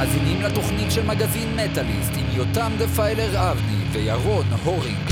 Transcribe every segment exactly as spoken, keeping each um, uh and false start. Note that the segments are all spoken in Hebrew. מאזינים לתוכנית של מגזין מטאליסט עם יותם דפיילר אבני וירון הורינג.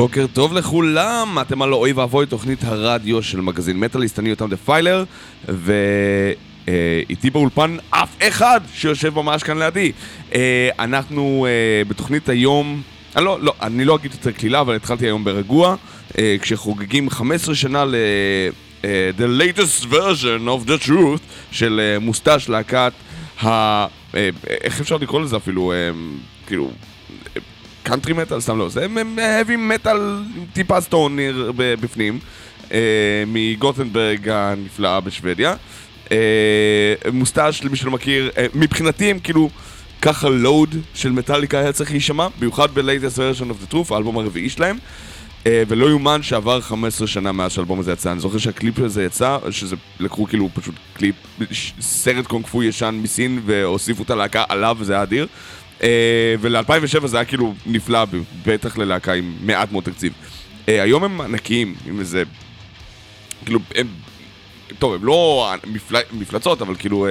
בוקר טוב לכולם, אתם על אוי ואבוי, תוכנית הרדיו של מגזין מטאליסט, אני יותם דפיילר, ואיתי באולפן אף אחד שיושב ממש כאן לידי. אנחנו בתוכנית היום, לא, לא, אני לא אגיד יותר כלילה, אבל התחלתי היום ברגוע, כשחוגגים חמש עשרה שנה ל... the latest version of the truth של מוסטש, להקת ה... איך אפשר לקרוא לזה אפילו? כאילו... קאנטרי מטל, סתם לא, זה heavy metal עם טיפה סטונר בפנים, מגותנברג הנפלאה בשוודיה. מוסטש, למי שלא מכיר, מבחינתי הם כאילו ככה לואוד של מטליקה היה צריך להישמע, ביוחד ב-Latest Version of the Truth, האלבום הרביעי שלהם, ולא יומן שעבר חמש עשרה שנה מאז שהאלבום הזה יצא. אני זוכר שהקליפ הזה יצא, שזה לקחו כאילו פשוט קליפ, סרט קונג-פו ישן מסין והוסיפו את הלהקה עליו, וזה היה אדיר. ול-אלפיים ושבע זה היה כאילו נפלא, בטח ללהקה עם מעט מאוד תקציב. היום הם ענקיים, עם איזה... כאילו, הם... טוב, הם לא מפלצות, אבל כאילו,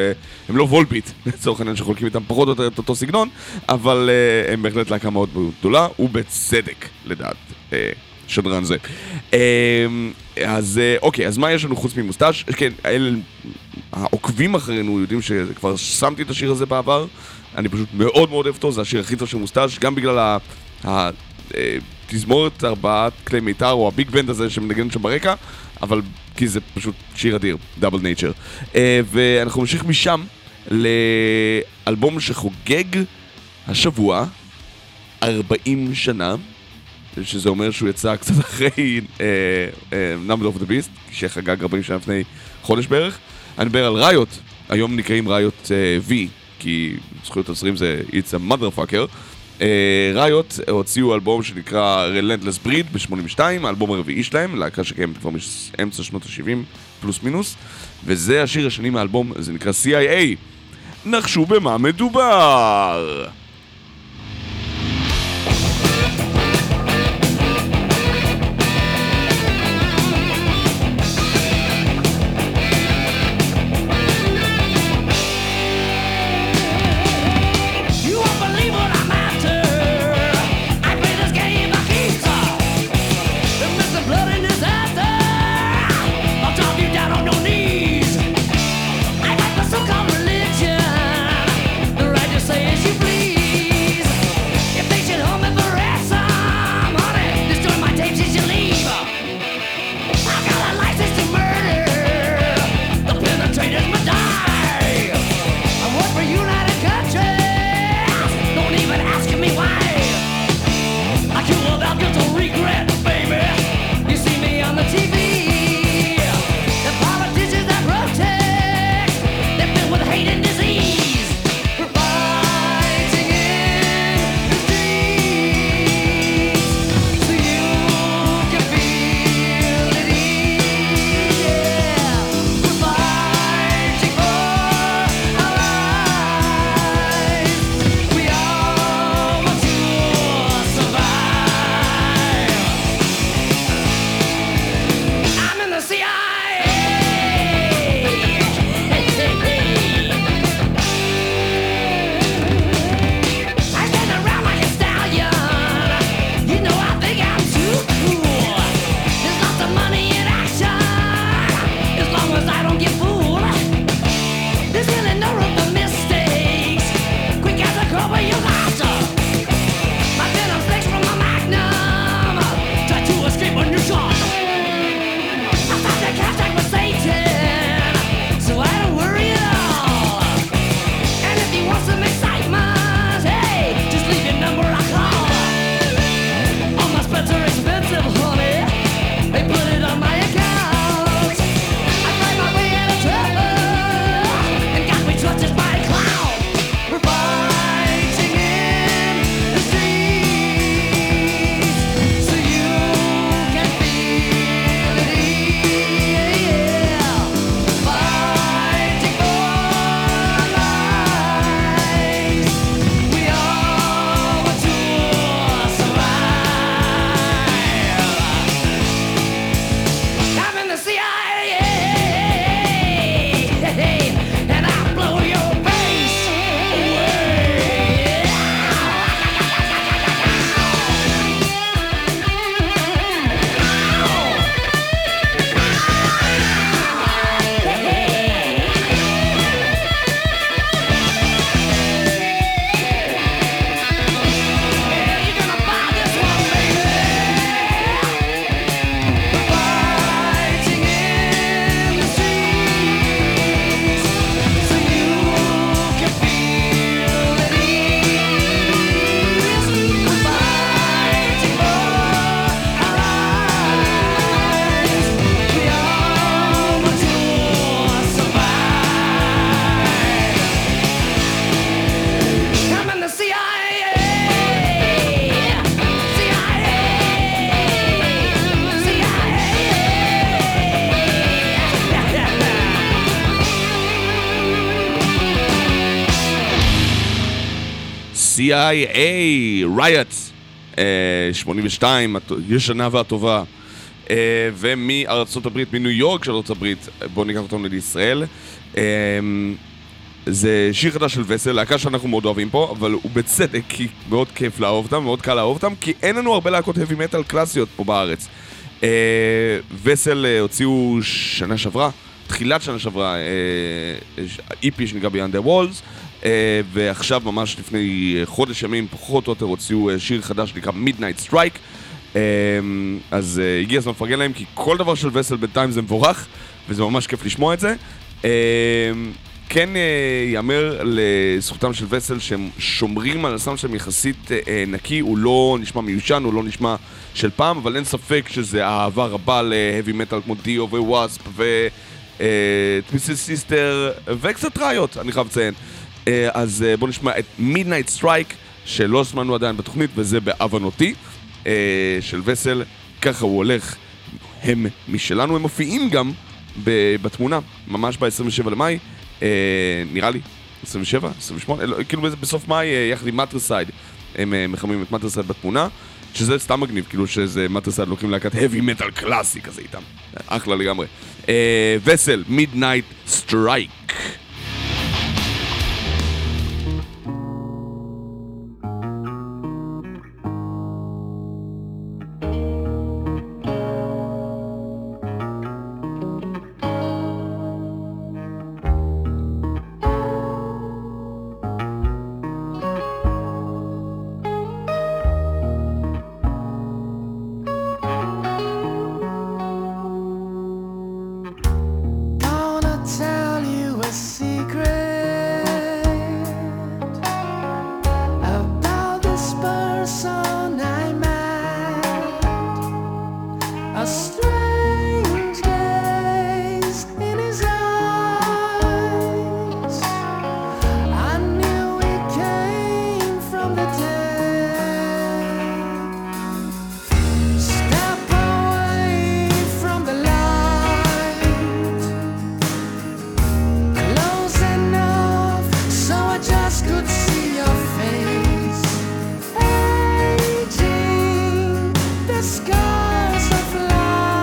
הם לא וולביט, לצורך העניין שחולקים איתם פחות או יותר את אותו סגנון, אבל הם בהחלט להקה מאוד גדולה, ובצדק, לדעת שדרן זה. אז אוקיי, אז מה יש לנו חוץ ממוסטש? כן, העוקבים אחרינו יודעים שכבר שמתי את השיר הזה בעבר, אני פשוט מאוד מאוד אוהב אותו, זה השיר הכי טוב של מוסטש, גם בגלל התזמורת, ארבעת כלי מיתר או הביג בנד הזה שמנגן שם ברקע, אבל כי זה פשוט שיר אדיר, דאבל נייצ'ר. ואנחנו נמשיך משם לאלבום שחוגג השבוע ארבעים שנה, שזה אומר שהוא יצא קצת אחרי Number of the Beast, שחגג ארבעים שנה לפני חודש בערך. אני מדבר על ראיות, היום נקראים ראיות V, כי זכויות עשרים זה It's a Motherfucker. ראיות הוציאו אלבום שנקרא Relentless Breed ב-שמונים ושתיים, האלבום הרביעי שלהם, להקה שקיימת כבר מאמצע שנות ה-שבעים פלוס מינוס, וזה השיר השני מהאלבום, זה נקרא סי איי איי. נחשו במה מדובר! Please. סי איי איי, Riots, שמונים ושתיים, ישנה והטובה, ומארצות הברית, מניו יורק של ארצות הברית, בואו ניקח אותם לישראל. זה שיר חדש של וסל, להקה שאנחנו מאוד אוהבים פה, אבל הוא בצדק, כי מאוד כיף לאהוב אותם, מאוד קל לאהוב אותם, כי אין לנו הרבה להקות heavy metal קלאסיות פה בארץ. וסל הוציאו שנה שעברה, תחילת שנה שעברה, איפי שנקרא Beyond the Walls, ועכשיו ממש לפני חודש ימים, פחות או יותר, הוציאו שיר חדש שנקרא Midnight Strike. אז הגיע הזמן לפרגן להם, כי כל דבר של וסל בינתיים זה מבורך, וזה ממש כיף לשמוע את זה. כן יאמר לזכותם של וסל שהם שומרים על הסאונד שלהם יחסית נקי, הוא לא נשמע מיושן, הוא לא נשמע של פעם, אבל אין ספק שזה אהבה רבה להבי מטל כמו דיו ווואספ וטוויסטד סיסטר וקצת ראיות, אני חייב לציין. אז בואו נשמע את מידנייט סטרייק שלא שמענו עדיין בתוכנית, וזה בהבנותי של וסל, ככה הוא הולך. הם משלנו, הם מופיעים גם בתמונה ממש ב-עשרים ושבעה למאי, נראה לי, עשרים ושבעה, עשרים ושמונה, כאילו בסוף מאי, יחד עם מטרסייד, הם מחממים את מטרסייד בתמונה, שזה סתם מגניב, כאילו שזה מטרסייד לוקחים להקת heavy metal קלאסי כזה איתם, אחלה לגמרי. וסל, Midnight Strike. The scars of love.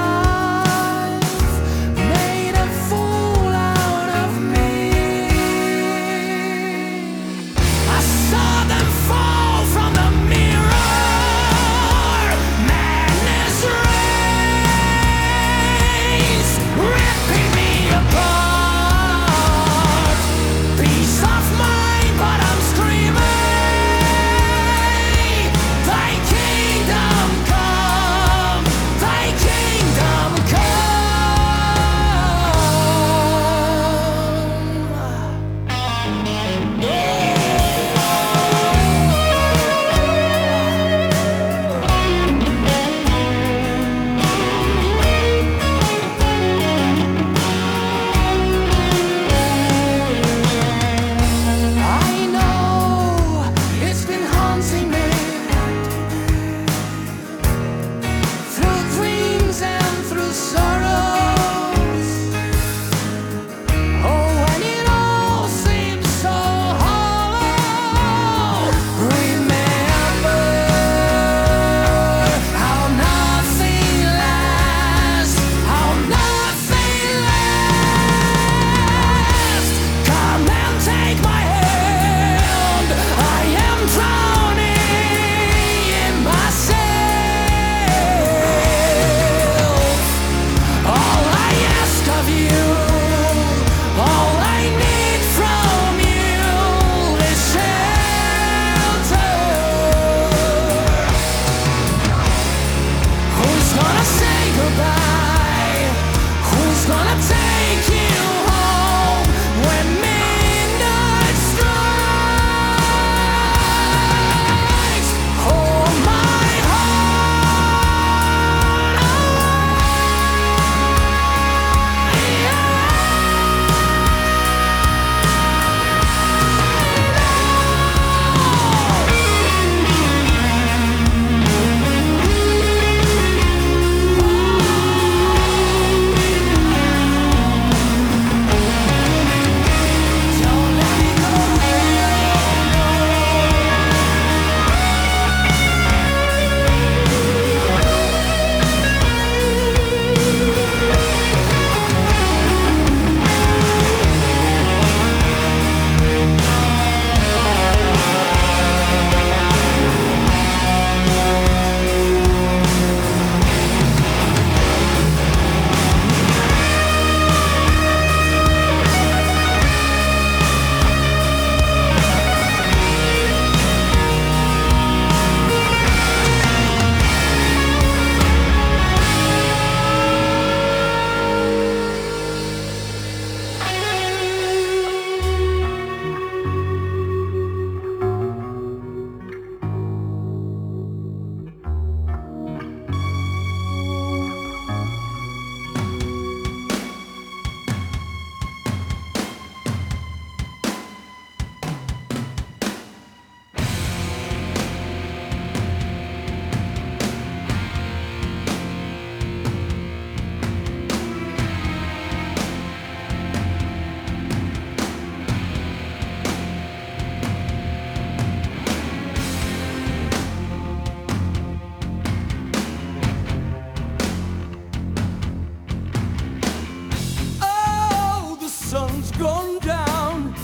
gone down,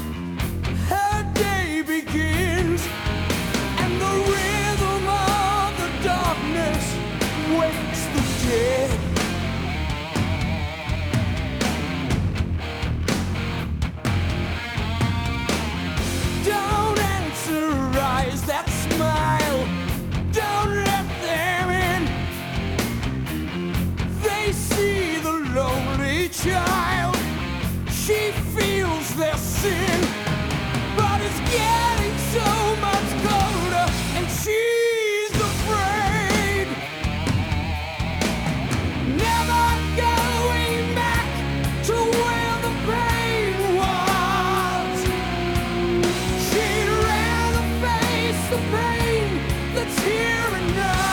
her day begins, and the rhythm of the darkness wakes the dead. Don't answer, eyes that smile, don't let them in. They see the lonely child, she feels their sin, but it's getting so much colder, and she's afraid. Never going back to where the pain was. She'd rather face the pain that's here and now.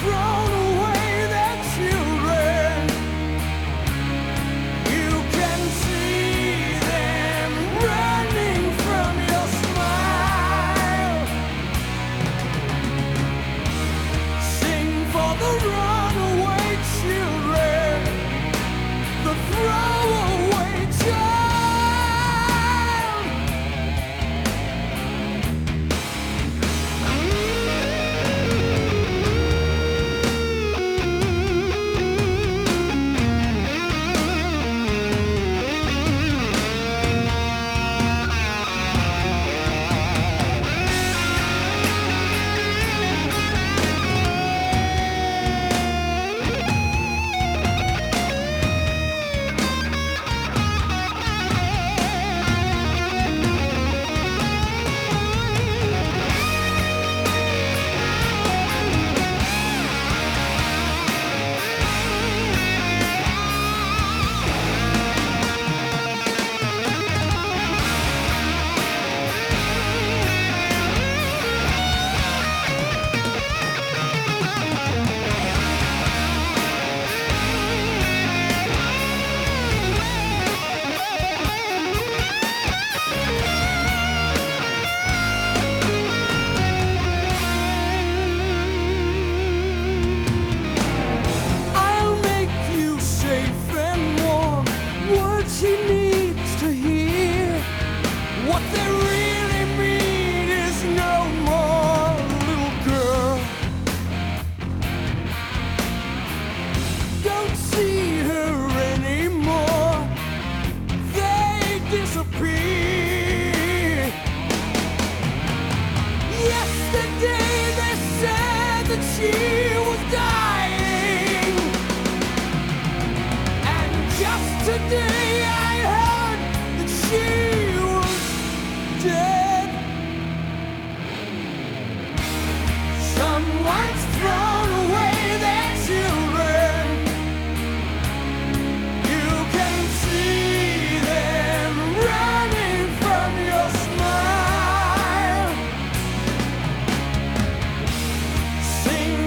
Thrown away their children, you can see them running from your smile. Sing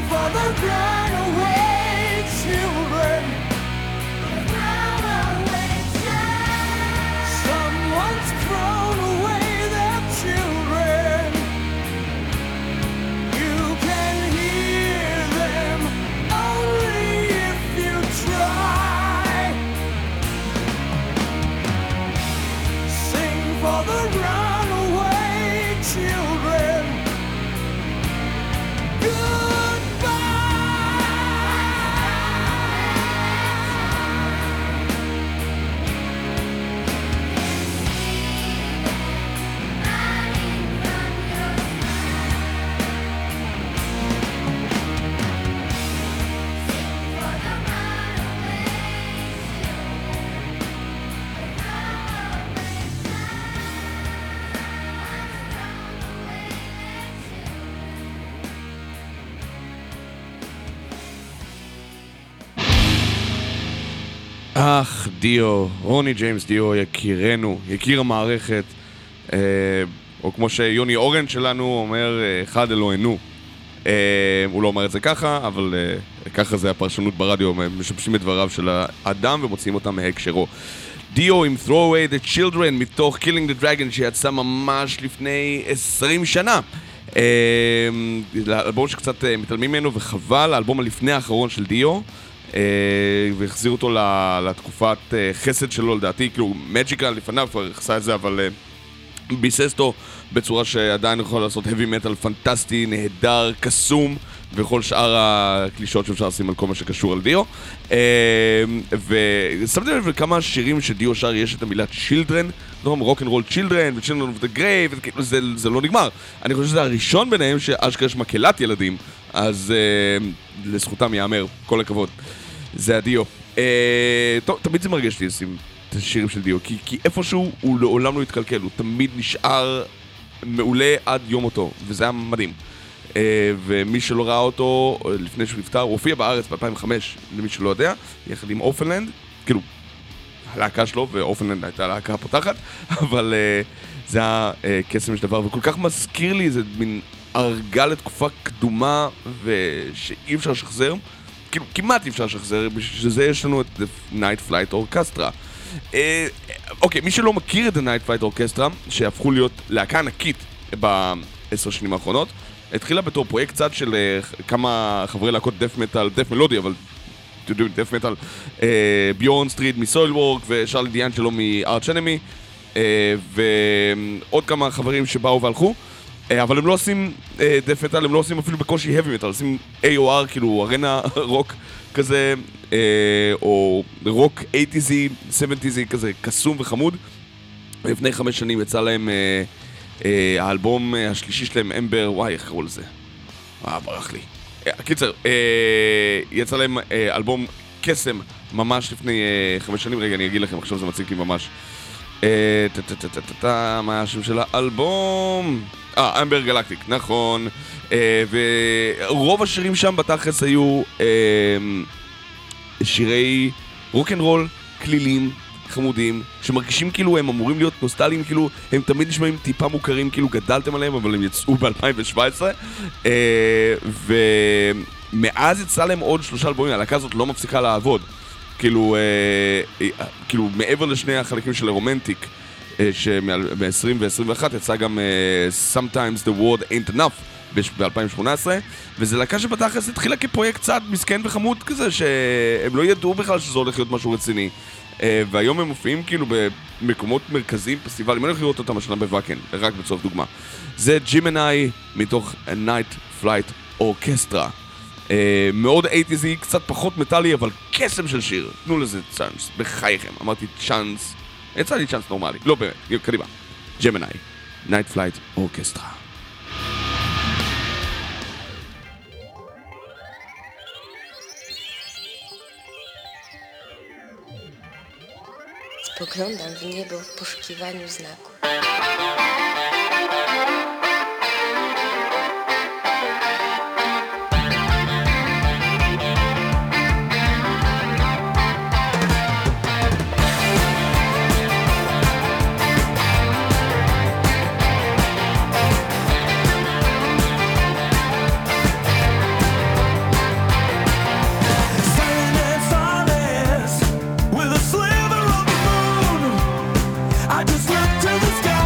for the runaway children, the throwaway child. אך דיו, רוני ג'יימס דיו, יקירנו, יקיר המערכת, אה, או כמו שיוני אורן שלנו אומר, אחד אלוהינו. אה, הוא לא אומר את זה ככה, אבל אה, ככה זה הפרשנות ברדיו, משבשים את דבריו של האדם ומוציאים אותם מהקשרו. דיו עם Throw Away the Children מתוך Killing the Dragon שיצא ממש לפני עשרים שנה. אלבום שקצת מתעלמים ממנו וחבל, האלבום הלפני האחרון של דיו, והחזיר אותו לתקופת חסד שלו לדעתי, כאילו מג'יקה לפניו כבר החסה את זה, אבל ביססטו בצורה שעדיין יכול לעשות heavy metal פנטסטי, נהדר, קסום וכל שאר הקלישות שאפשר לשים על כל מה שקשור על דיו. ושמתי לב לכמה שירים שדיו שר יש את המילה children, נורא רוק'נ'רול children ו-children of the grave, זה לא נגמר. אני חושב שזה הראשון ביניהם שאשכרה יש מקהלת ילדים, אז לזכותם יאמר, כל הכבוד. זה הדיו. תמיד זה מרגש לי לשים את השירים של דיו, כי איפשהו הוא לעולם לא התקלקל, הוא תמיד נשאר מעולה עד יום מותו, וזה היה מדהים. ומי שלא ראה אותו לפני שהוא נפטר, הוא הופיע בארץ ב-אלפיים וחמש, למי שלא יודע, יחד עם אופנלנד, כאילו, הלהקה שלו, ואופנלנד הייתה להקה הפותחת, אבל זה היה קסם של דבר, וכל כך מזכיר לי, זה מין ארגה לתקופה קדומה, ושאי אפשר לשחזר, כאילו, כמעט אי אפשר לשחזר, בשביל זה יש לנו את Night Flight Orchestra. אוקיי, מי שלא מכיר את Night Flight Orchestra, שהפכו להיות להקה ענקית בעשר שנים האחרונות, התחילה בתור פרויקט צד של uh, כמה חברי להקות דף מטל, דף מלודי, אבל אתם יודעים, דף מטל, ביורן סטריט מסוילוורק ושרלי דיאנג'לו מארץ' אנמי, uh, ועוד כמה חברים שבאו והלכו, uh, אבל הם לא עושים uh, דף מטל, הם לא עושים אפילו בקושי heavy metal, עושים איי או אר, כאילו ארנה רוק כזה, uh, או רוק שמונים, שבעים כזה, קסום וחמוד. לפני חמש שנים יצא להם... Uh, האלבום השלישי שלהם, אמבר, וואי, איך קראו לזה? אה, ברח לי. קיצר, יצא להם אלבום קסם ממש לפני חמש שנים. רגע, אני אגיד לכם, עכשיו זה מציג לי ממש. מה השם של האלבום? אה, אמבר גלקטיק, נכון. ורוב השירים שם בתכלס היו שירי רוק'נ'רול, כלילים, חמודים, שמרגישים כאילו הם אמורים להיות נוסטליים, כאילו הם תמיד נשמעים טיפה מוכרים, כאילו גדלתם עליהם, אבל הם יצאו ב-אלפיים שבע עשרה, ומאז יצא להם עוד שלושה אלבומים. הלהקה הזאת לא מפסיקה לעבוד, כאילו כאילו מעבר לשני החלקים של הרומנטיק שמ-עשרים ו-עשרים ואחת יצא גם Sometimes the World Ain't Enough ב-אלפיים שמונה עשרה, וזה להקה שבתכלס התחילה כפרויקט צד מסכן וחמוד כזה, שהם לא ידעו בכלל שזה הולך להיות משהו רציני, והיום הם מופיעים כאילו במקומות מרכזיים, פסטיבלים. אני הולך לראות אותם השנה בוואקן, רק בצורך דוגמה. זה ג'ימנאי מתוך Night Flight Orchestra, מאוד שמונים, קצת פחות מטלי, אבל קסם של שיר. תנו לזה צ'אנס, בחייכם. אמרתי צ'אנס, יצא לי צ'אנס נורמלי, לא באמת, קדימה. ג'ימנאי, Night Flight Orchestra. Spoglądam w niebo w poszukiwaniu znaku. I just look to the sky.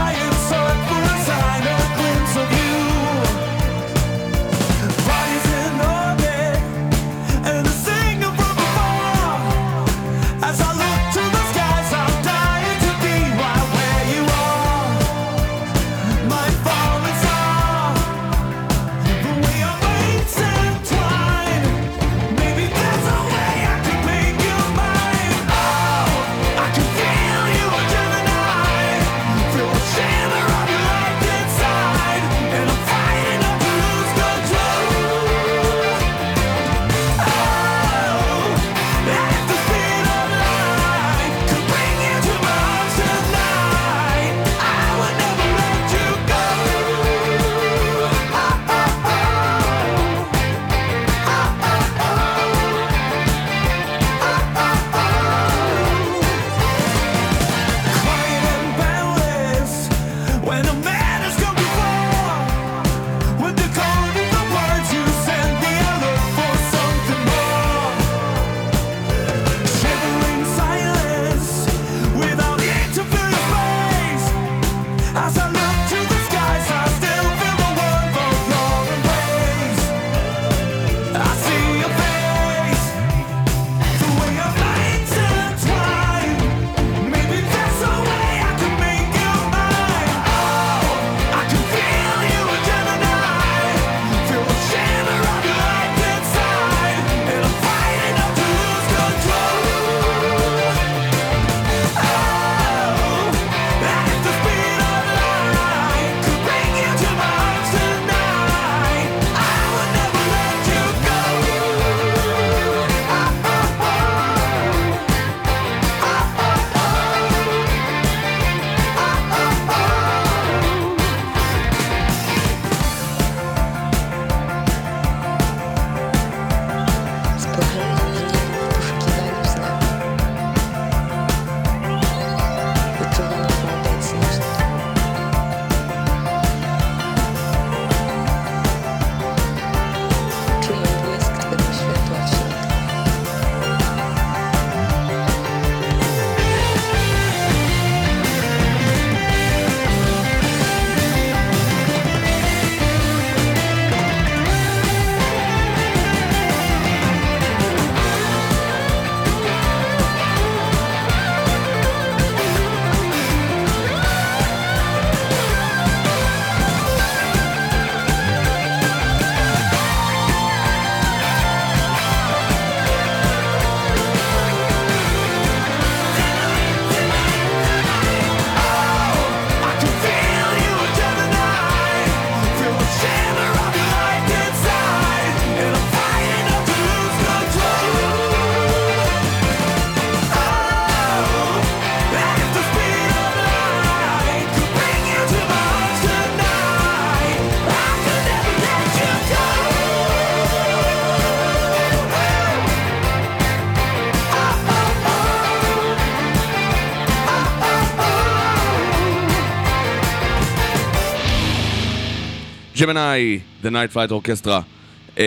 ג'מיני, The Night Flight Orchestra. Uh,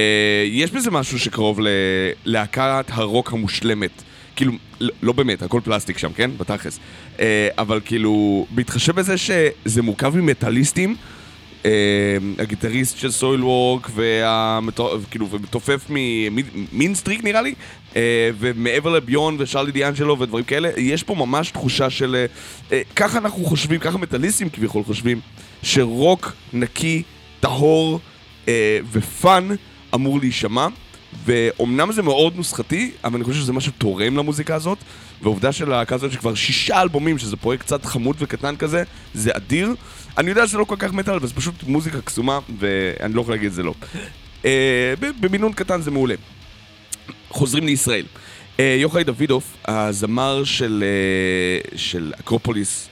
יש בזה משהו שקרוב ללהקת הרוק המושלמת. כאילו, לא באמת, הכל פלסטיק שם, כן? בתכלס. Uh, אבל כאילו, בהתחשב בזה שזה מורכב ממטליסטים, uh, הגיטריסט של סויל וורק, וכאילו, ומתופף ממינסטריק נראה לי, uh, ומעבר לביון ושרלי דיאן שלו ודברים כאלה, יש פה ממש תחושה של... Uh, ככה אנחנו חושבים, ככה מטליסטים כביכול חושבים, שרוק נקי, טהור uh, ופאן אמור להישמע. ואומנם זה מאוד נוסחתי, אבל אני חושב שזה משהו תורם למוזיקה הזאת, והעובדה של הלהקה הזאת שכבר שישה אלבומים, שזה פרויקט קצת חמוד וקטן כזה, זה אדיר. אני יודע שזה לא כל כך מטל, אבל זה פשוט מוזיקה קסומה, ואני לא יכול להגיד את זה לא. במינון קטן זה מעולה. חוזרים לישראל. יוחאי דודוב, הזמר של, של אקרופוליס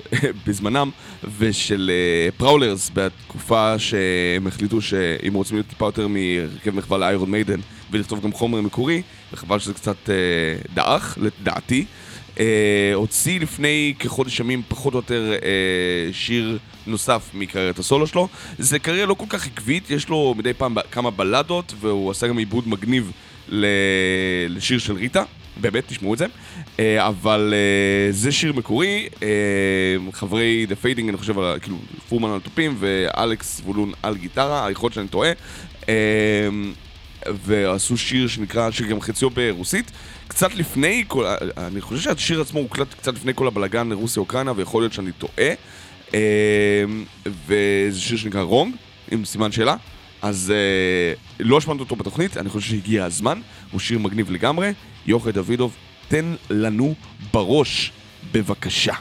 בזמנם, ושל פראולרס בתקופה שהם החליטו שאם רוצים להיות טיפה יותר מרכב מחווה לאיירון מיידן, ולכתוב גם חומר מקורי, וחבל שזה קצת דאח, לדעתי, הוציא לפני כחודש ימים פחות או יותר שיר נוסף מקריירת הסולו שלו. זה קריירה לא כל כך עקבית, יש לו מדי פעם כמה בלדות, והוא עשה גם עיבוד מגניב לשיר של ריטה, באמת תשמעו את זה, אבל זה שיר מקורי. חברי The Fading, אני חושב על, כאילו, פורמן על טופים ואלכס וולון על גיטרה, היכולת שאני טועה, ועשו שיר שנקרא, שגם חציו ברוסית, קצת לפני, כל, אני חושב שהשיר עצמו הוא קלט קצת לפני כל הבלגן לרוסיה-אוקראינה, ויכול להיות שאני טועה, וזה שיר שנקרא רונג, עם סימן שאלה, אז uh, לא השמענו אותו בתוכנית, אני חושב שהגיע הזמן, הוא שיר מגניב לגמרי. יוחאי דודוב, תן לנו בראש, בבקשה.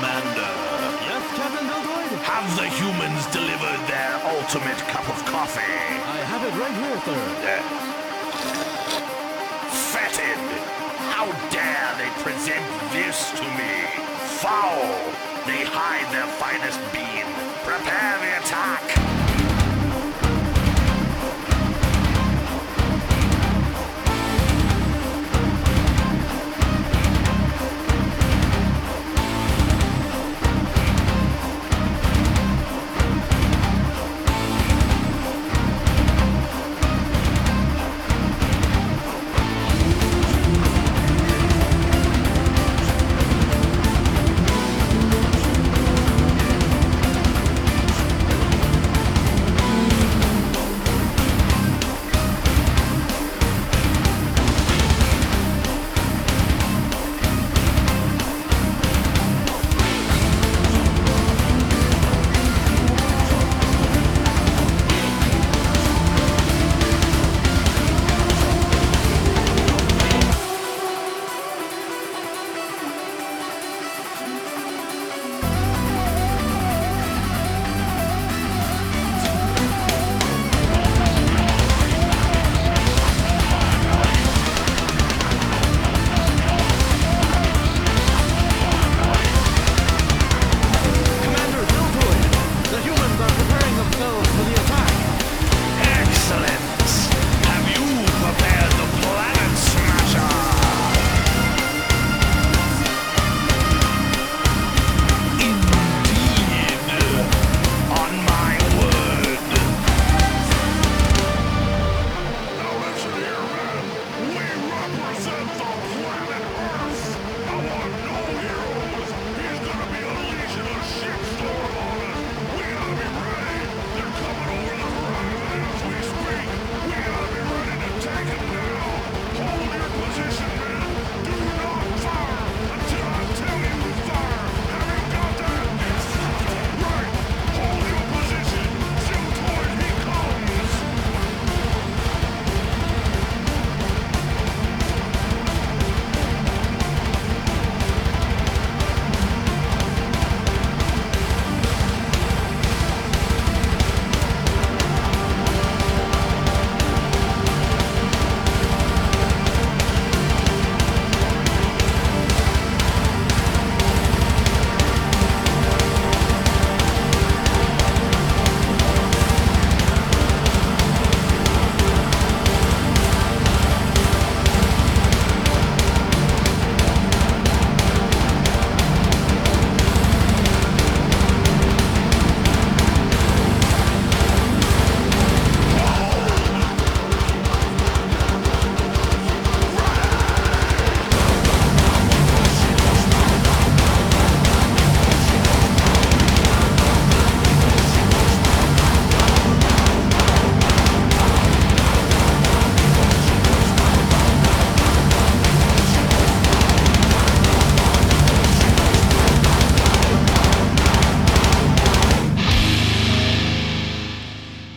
Commander. Yes, Captain Deltoid? Have the humans delivered their ultimate cup of coffee? I have it right here, sir. Uh, fetid! How dare they present this to me? Foul! They hide their finest beam. Prepare the attack!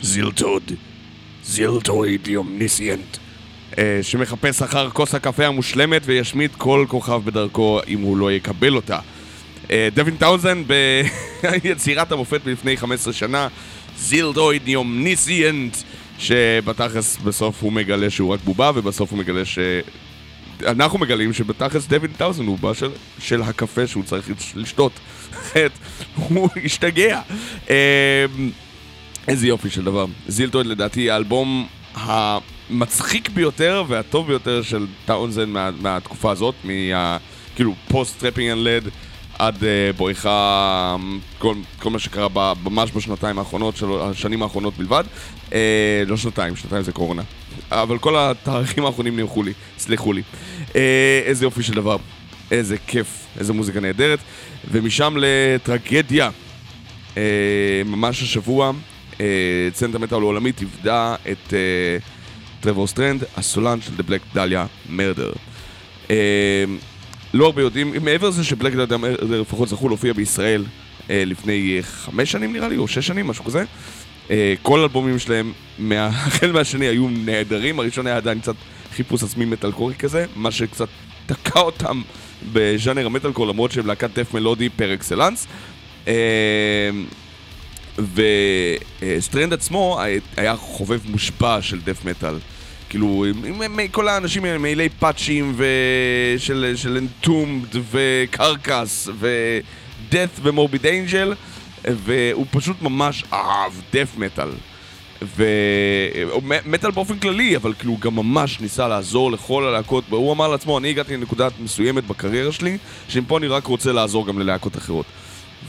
זילטוד, זילטויד יומניסיאנט, שמחפש אחר כוס הקפה המושלמת וישמיד כל כוכב בדרכו אם הוא לא יקבל אותה. דווין טאוזן ביצירת המופת מלפני חמש עשרה שנה, זילטויד יומניסיאנט, שבתכלס בסוף הוא מגלה שהוא רק בובה, ובסוף הוא מגלה ש... אנחנו מגלים שבתכלס דווין טאוזן הוא בא של, של הקפה שהוא צריך לשתות. הוא השתגע. איזה יופי של דבר. זילטויד לדעתי האלבום המצחיק ביותר והטוב ביותר של טאונזן מה, מהתקופה הזאת, מה, כאילו פוסט טראפינג אנד לד עד uh, בוריכה, כל, כל מה שקרה ב, ממש בשנתיים האחרונות, של, השנים האחרונות בלבד. Uh, לא שנתיים, שנתיים זה קורונה. אבל כל התאריכים האחרונים נמחו לי, סלחו לי. Uh, איזה יופי של דבר, איזה כיף, איזה מוזיקה נהדרת. ומשם לטרגדיה, uh, ממש השבוע. צנת המטל העולמית תבדע את טרוור סטרנד, הסולן של The Black Dahlia Murder. לא הרבה יודעים, מעבר לזה שבלק דליה מרדר לפחות זכו להופיע בישראל לפני חמש שנים נראה לי, או שש שנים, משהו כזה. כל האלבומים שלהם, החל מהשני, היו נהדרים. הראשון היה עדיין קצת חיפוש עצמי מטלקורי כזה, מה שקצת תקע אותם בז'אנר המטאלקור, למרות שהם להקת דף מלודי פר אקסלנס. וסטרנד עצמו היה חובב מושפע של דף מטאל, כאילו כל האנשים האלה מילי פאצ'ים של אנטומד וקרקס ודאט ומורביד אינג'ל, והוא פשוט ממש אהב דף מטאל ומטאל באופן כללי, אבל כאילו גם ממש ניסה לעזור לכל הלהקות. הוא אמר לעצמו, אני הגעתי לנקודת מסוימת בקריירה שלי שמפה אני רק רוצה לעזור גם ללהקות אחרות.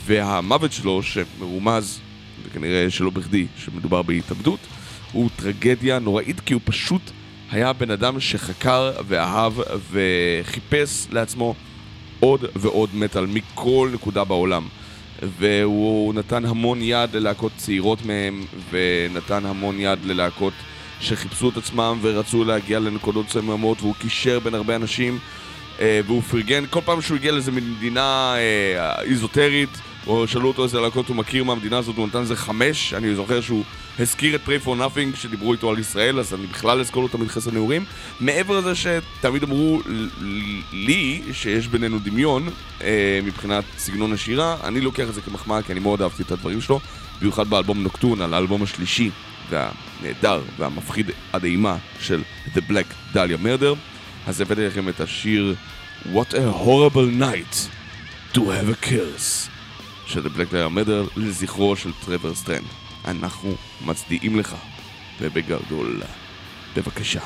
והמוות שלו, שמרומז וכנראה שלא בכדי שמדובר בהתאבדות, הוא טרגדיה נוראית, כי הוא פשוט היה בן אדם שחקר ואהב וחיפש לעצמו עוד ועוד מטאל מכל נקודה בעולם, והוא נתן המון יד ללהקות צעירות מהם, ונתן המון יד ללהקות שחיפשו את עצמם ורצו להגיע לנקודות סממות, והוא קישר בין הרבה אנשים, והוא פרגן. כל פעם שהוא הגיע לאיזו מדינה איזוטרית או שאלו אותו איזה להקות הוא מכיר מהמדינה הזאת, הוא נתן זה חמש. אני זוכר שהוא הזכיר את Pray for Nothing שדיברו איתו על ישראל, אז אני בכלל אזכור לו את המדחס הנאורים. מעבר לזה שתמיד אמרו לי שיש בינינו דמיון מבחינת סגנון השירה, אני לוקח את זה כמחמאה, כי אני מאוד אהבתי את הדברים שלו, במיוחד באלבום נוקטורנל, האלבום השלישי והנהדר והמפחיד עד אימה של The Black Dahlia Murder. אז הבאתי לכם את השיר What a Horrible Night to Have a Curse של The Black Dahlia Murder לזכרו של טרוור סטרנד. אנחנו מצדיעים לך, ובגדול. בבקשה.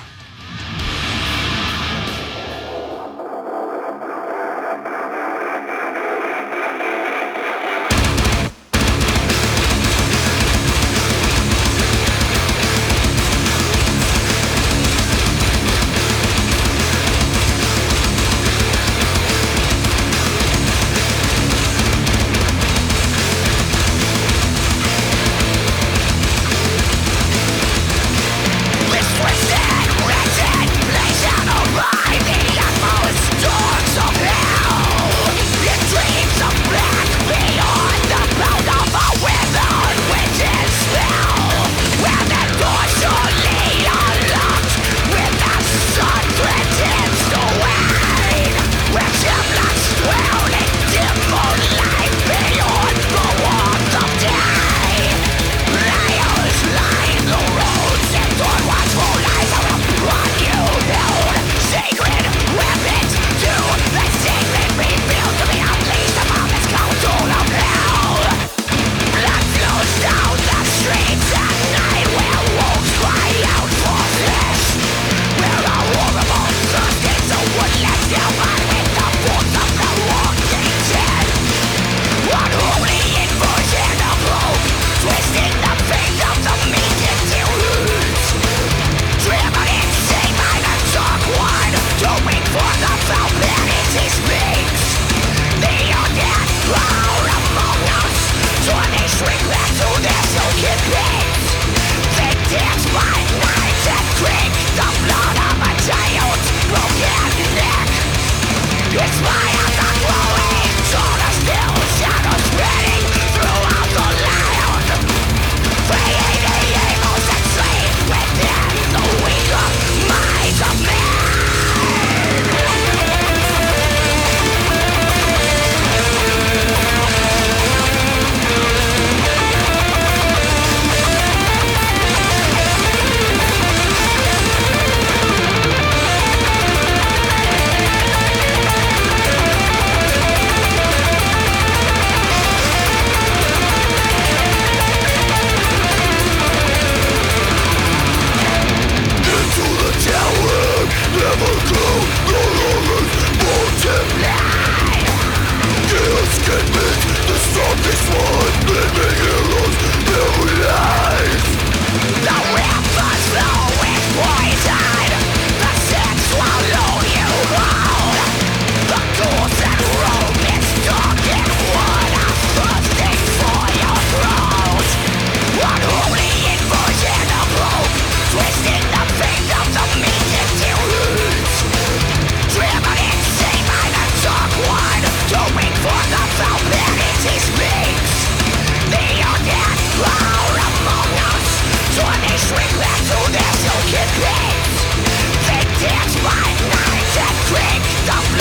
Break the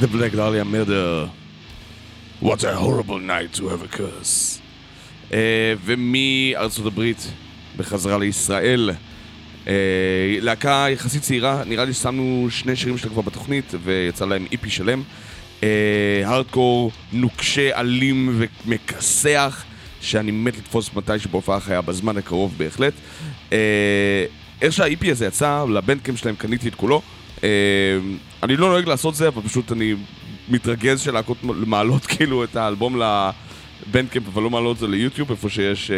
The Black Dahlia Murder. What a horrible night to have a curse. Uh, ומארצות הברית בחזרה לישראל. Uh, להקה יחסית צעירה, נראה לי ששמנו שני שירים שלה כבר בתוכנית ויצא להם איפי שלם. הארדקור uh, נוקשה, אלים ומכסח, שאני מת לתפוס מתי שבהופעה חיה, בזמן הקרוב בהחלט. Uh, איך שהאיפי הזה יצא, לבנדקאמפ שלהם קניתי את כולו. Uh, אני לא נוהג לעשות זה, אבל פשוט אני מתרגז של להקות מעלות כאילו את האלבום לבנדקאמפ, אבל לא מעלות את זה ליוטיוב, איפה שיש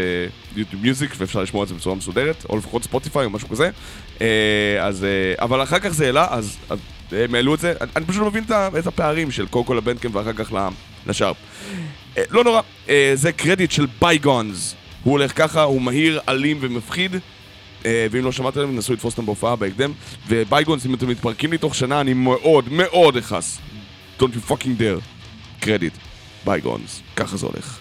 יוטיוב uh, מיוזיק, ואפשר לשמוע את זה בצורה מסודרת, או לפחות ספוטיפיי או משהו כזה. Uh, אז, uh, אבל אחר כך זה העלה, אז... אז הם העלו את זה, אני פשוט מבין את הפערים של קוקו לבנדקאמפ ואחר כך לשאר. לא נורא, זה קרדיט של Bygones. הוא הולך ככה, הוא מהיר, אלים ומפחיד, ואם לא שמעתם עליהם, נסו לתפוס אותם בהופעה בהקדם. ו-Bygones, אם אתם מתפרקים לי תוך שנה, אני מאוד מאוד אחס. Don't you fucking dare. קרדיט, Bygones. ככה זה הולך.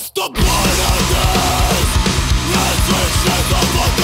It's the blood of death. Let's reach the blood.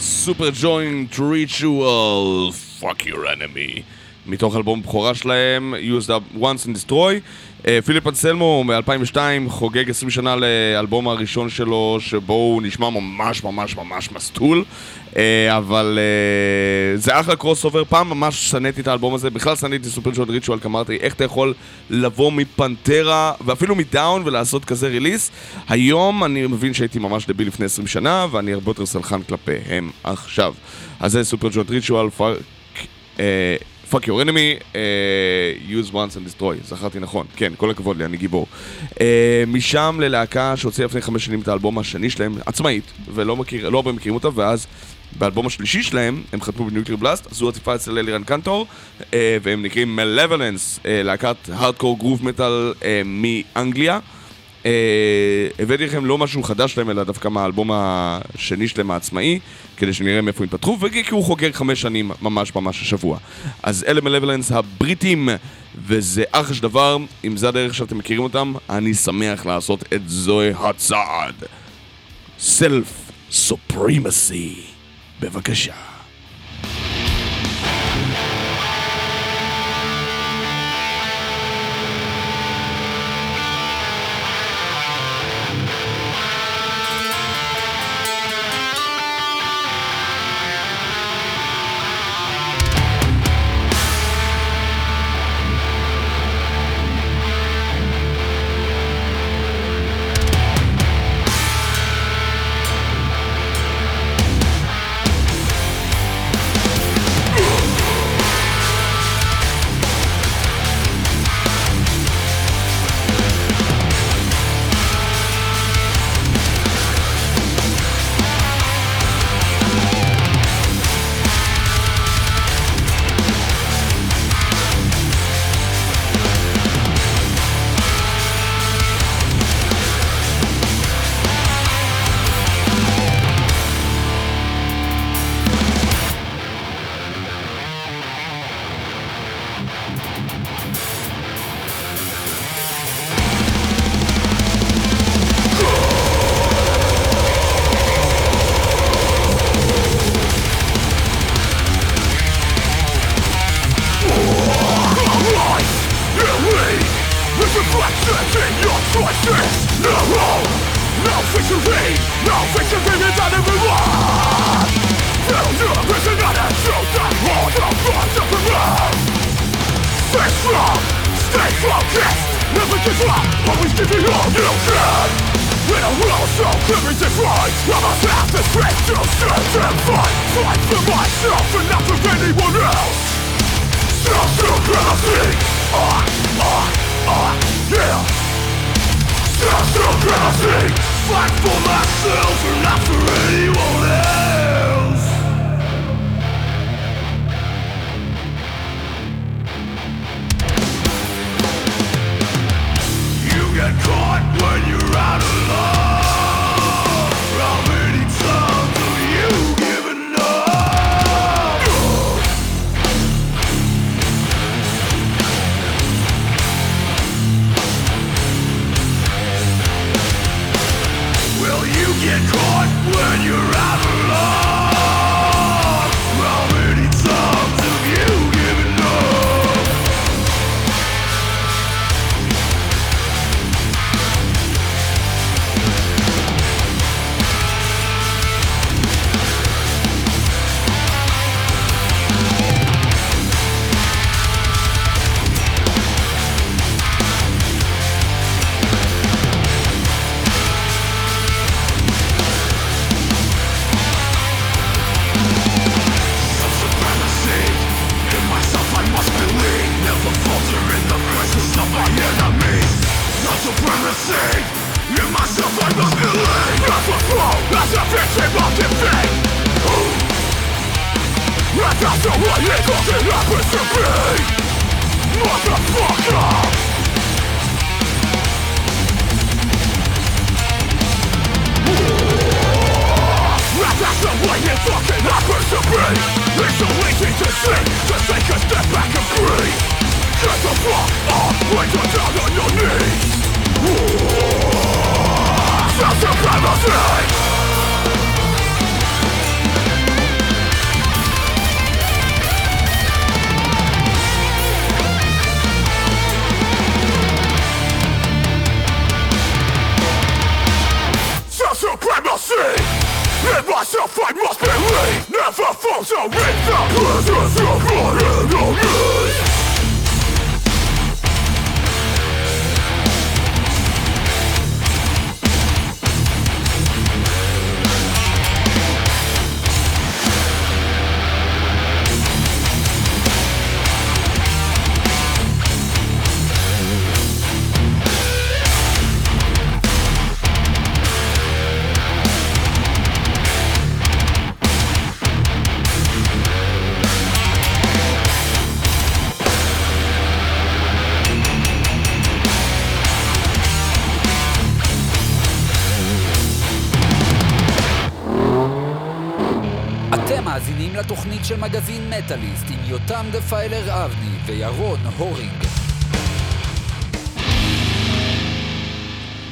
Superjoint Ritual, Fuck Your Enemy, מתוך אלבום בכורה שלהם, Used Up Once and Destroy. פיליפ אנסלמו מ-אלפיים ושתיים חוגג עשרים שנה לאלבום הראשון שלו, שבו הוא נשמע ממש ממש ממש מסטול, אבל זה אחלה קרוס אובר. פעם ממש שנאתי את האלבום הזה, בכלל שנאתי סופרג'וינט ריטואל, אמרתי איך אתה יכול לבוא מפנטרה ואפילו מדאון ולעשות כזה ריליס. היום אני מבין שהייתי ממש דביל לפני עשרים שנה, ואני הרבה יותר סלחן כלפיהם עכשיו. אז זה סופרג'וינט ריטואל, פאק... Fuck your enemy, uh, use once and destroy. זכרתי נכון, כן, כל הכבוד לי, אני גיבור. Uh, משם ללהקה שהוציאה לפני חמש שנים את האלבום השני שלהם, עצמאית, ולא מכיר, לא הרבה מכירים אותה, ואז באלבום השלישי שלהם הם חתמו בניוקליר בלאסט, זו עטיפה אצל אלירן קנטור, uh, והם נקראים Malevolence, uh, להקת הארדקור גרוב מטל uh, מאנגליה. Uh, הבאתי לכם לא משהו חדש שלהם, אלא דווקא מהאלבום השני שלהם העצמאי, כדי שנראה מאיפה הם פתחו, וכי הוא חוגג חמש שנים ממש ממש השבוע. אז אלה מלבלנס הבריטים, וזה אחלה של דבר. אם זה הדרך שאתם מכירים אותם, אני שמח לעשות את זוהי הצעד. Self-Supremacy, בבקשה. Self-Supremacy! the fight must be laid. Never fall, so it's the presence of my enemies. תוכנית של מגזין מטאליסט עם יותם דפיילר אבני וירון הורינג.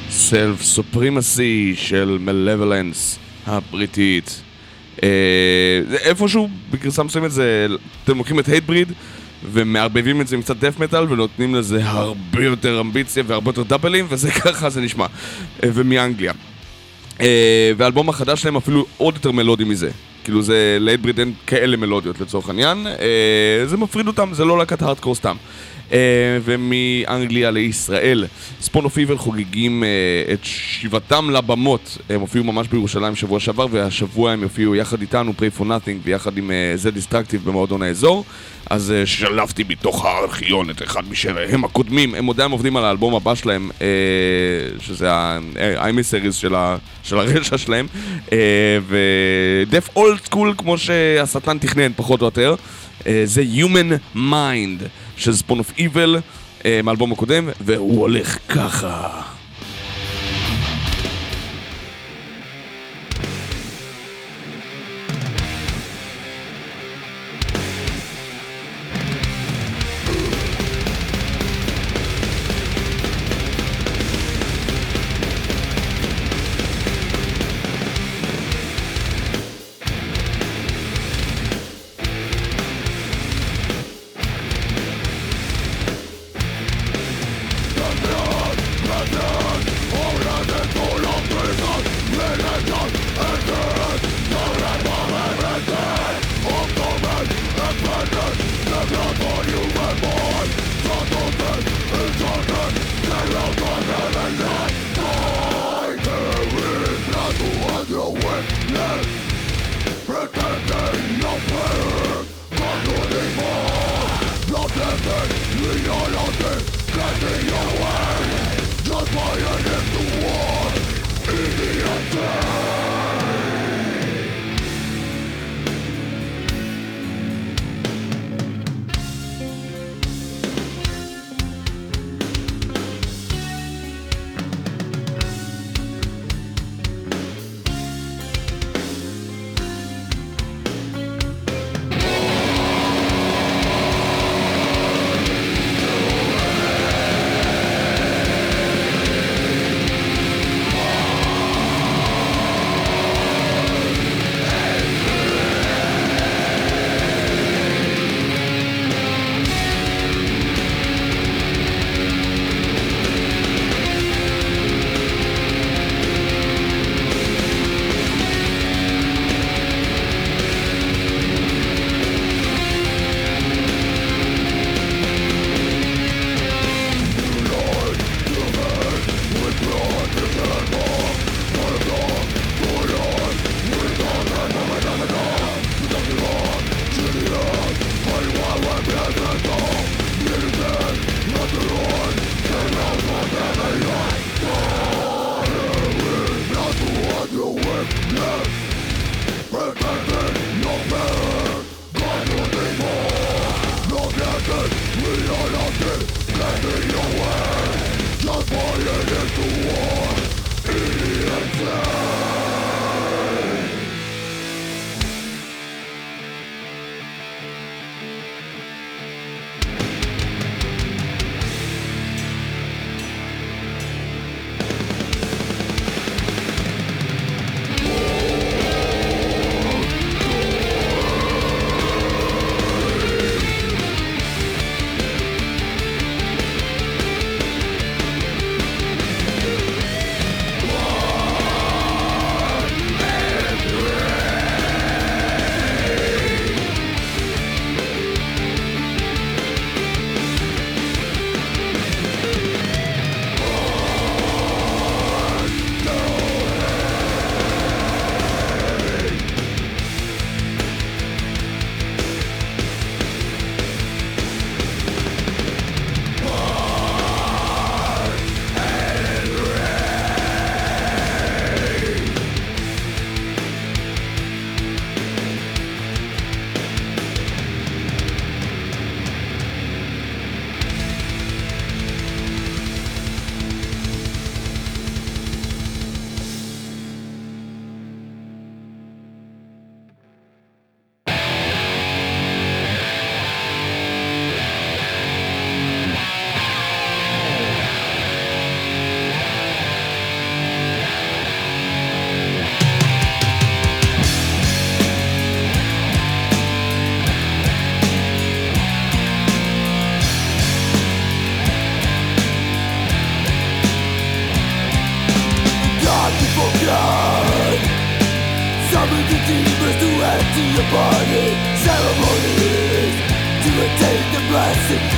Self-Supremacy של Malevolence הבריטית. איפשהו בגרסה מסוימת זה, אתם לוקחים את Hatebreed ומערבבים את זה עם קצת דף מטל ונותנים לזה הרבה יותר אמביציה והרבה יותר דאבלים, וזה ככה זה נשמע. ומאנגליה. והאלבום החדש שלהם אפילו עוד יותר מלודי מזה. כאילו זה להיטבריד אין כאלה מלודיות לצורך עניין, זה מפריד אותם, זה לא להקת הארדקור סתם. ומאנגליה לישראל, Spawn of Fever חוגגים את שיבתם לבמות, הם הופיעו ממש בירושלים שבוע שעבר, והשבוע הם הופיעו יחד איתנו, Pray for Nothing, ויחד עם The Distorted במועדון האזור. אז שלפתי מתוך הארכיון את אחד משלהם הקודמים, הם עדיין עובדים על האלבום הבא שלהם, שזה ה-I-Series של הרשע שלהם, ודף אולד סקול כמו שהשטן תכנן פחות או יותר, זה Human Mind של Spawn of Evil מהאלבום הקודם, והוא הולך ככה.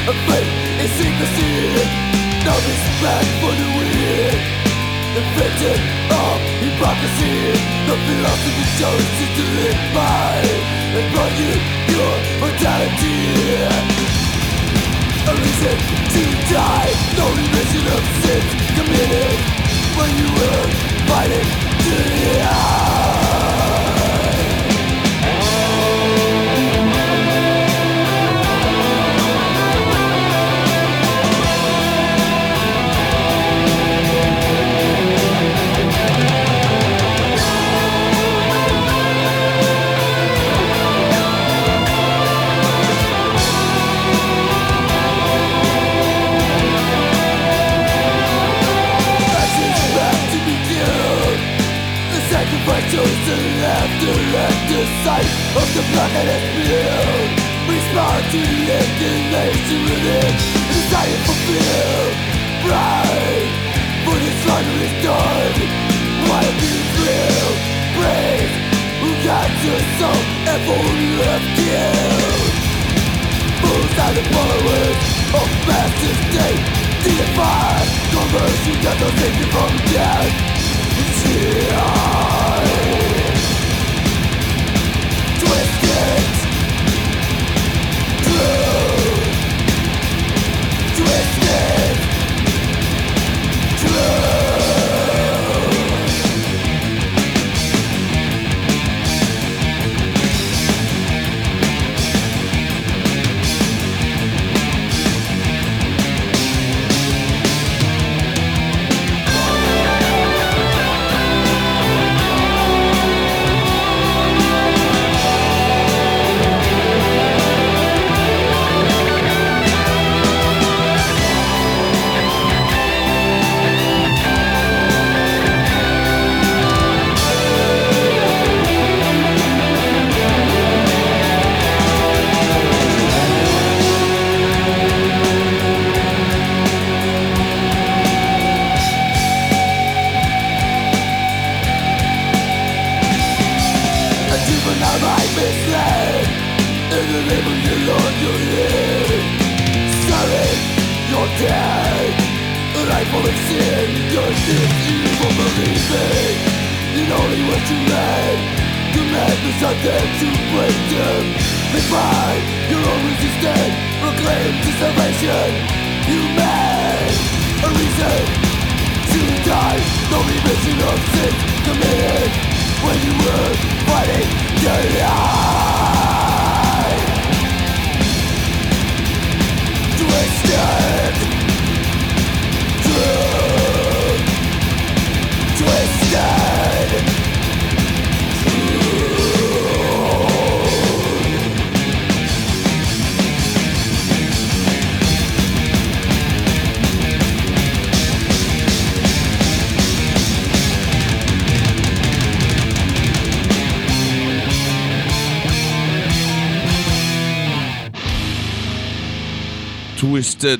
A faith is secrecy. Now this back for the weird, invented of hypocrisy. The philosophy chosen to live by and brought you your mortality. A reason to die, no remission of sins committed when you were fighting to the end. Chosen after at the sight of the black and its field. We smart to live the nation with it. Desire for fear, pride, for this honor is done. Why have you thrilled? Brave, who got your soul and for whom you have killed. Fools are the followers of master's state. Deified, converse, you got no safety from death. It's here. Twisted, true. Twisted,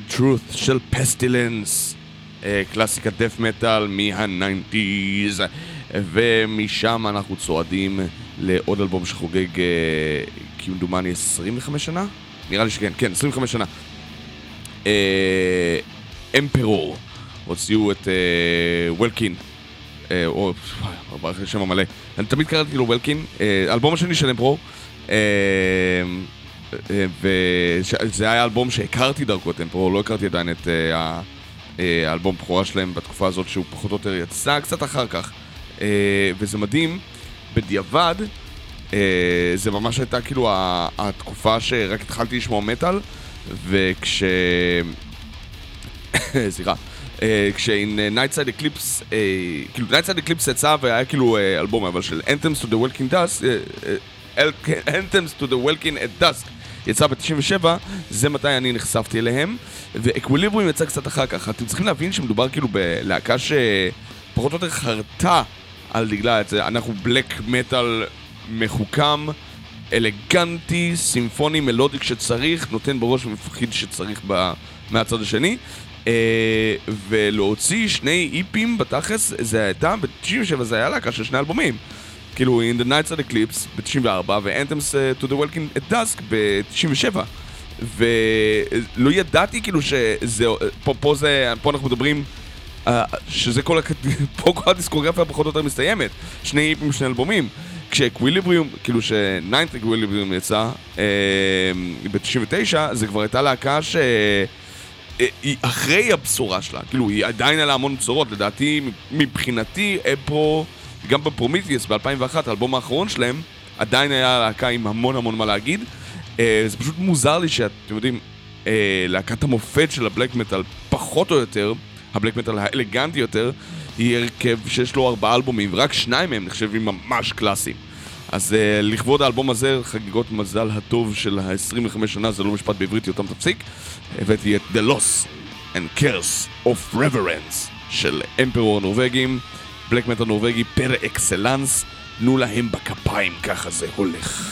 Twisted Truth של פסטילנס, קלאסיקה דף מטל מה-תשעים's, ומשם אנחנו צועדים לעוד אלבום שחוגג כמדומני עשרים וחמש שנה? נראה לי שכן, כן, עשרים וחמש שנה. Emperor, הוציאו את וולקין, או ברוך השם המלא, אני תמיד קראתי לו וולקין, אלבום השני של Emperor. וזה היה אלבום שהכרתי דרכו את אמפרור, לא הכרתי עדיין את האלבום בכורה שלהם בתקופה הזאת שהוא פחות או יותר יצא קצת אחר כך, וזה מדהים, בדיעבד זה ממש הייתה כאילו התקופה שרק התחלתי לשמוע מטאל, וכש... סליחה, כשנייטסייד אקליפס, כאילו נייטסייד אקליפס יצא והיה כאילו אלבום אבל של Anthems to the Walking Dust, Anthems to the Walking at Dusk יצא ב-תשעים ושבע, זה מתי אני נחשפתי אליהם, ואקוויליבריום יצא קצת אחר כך. אתם צריכים להבין שמדובר כאילו בלהקה שפחות או יותר חרתה על דגלה, אנחנו בלק מטל מחוכם, אלגנטי, סימפוני, מלודי כשצריך, נותן בראש ומפחיד שצריך מהצד השני, ולהוציא שני איפים בתכלס, זה הייתה, ב-תשעים ושבע זה היה להקה של שני אלבומים, כאילו In the Nights of Eclipse ב-תשעים וארבע ו-Anthems to the Walking at Dusk ב-תשעים ושבע, ולא ידעתי כאילו שזה, פה, פה זה, פה אנחנו מדברים, שזה כל, פה כל הדיסקוגרפיה פחות או יותר מסתיימת, שני איפים, שני אלבומים. כשאקוויליבריום, כאילו שניינט אקוויליבריום יצא ב-תשעים ותשע, זה כבר הייתה להקה ש... היא אחרי הבשורה שלה, כאילו היא עדיין עלה המון בשורות, לדעתי, מבחינתי, אמפרו, גם בפרומיטיאס ב-אלפיים ואחת, האלבום האחרון שלהם, עדיין היה להקה עם המון המון מה להגיד. זה פשוט מוזר לי שאתם יודעים, להקת המופת של הבלק מטל, פחות או יותר, הבלק מטל האלגנטי יותר, היא הרכב שיש לו ארבעה אלבומים, ורק שניים מהם נחשבים ממש קלאסיים. אז לכבוד האלבום הזה, חגיגות מזל הטוב של ה-עשרים וחמש שנה, זה לא משפט בעברית, יותם תפסיק, הבאתי את The Loss and Curse of Reverence של אמפרור הנורווגים, בלק מטל נורווגי פר אקסלנס, תנו להם בכפיים, ככה זה הולך.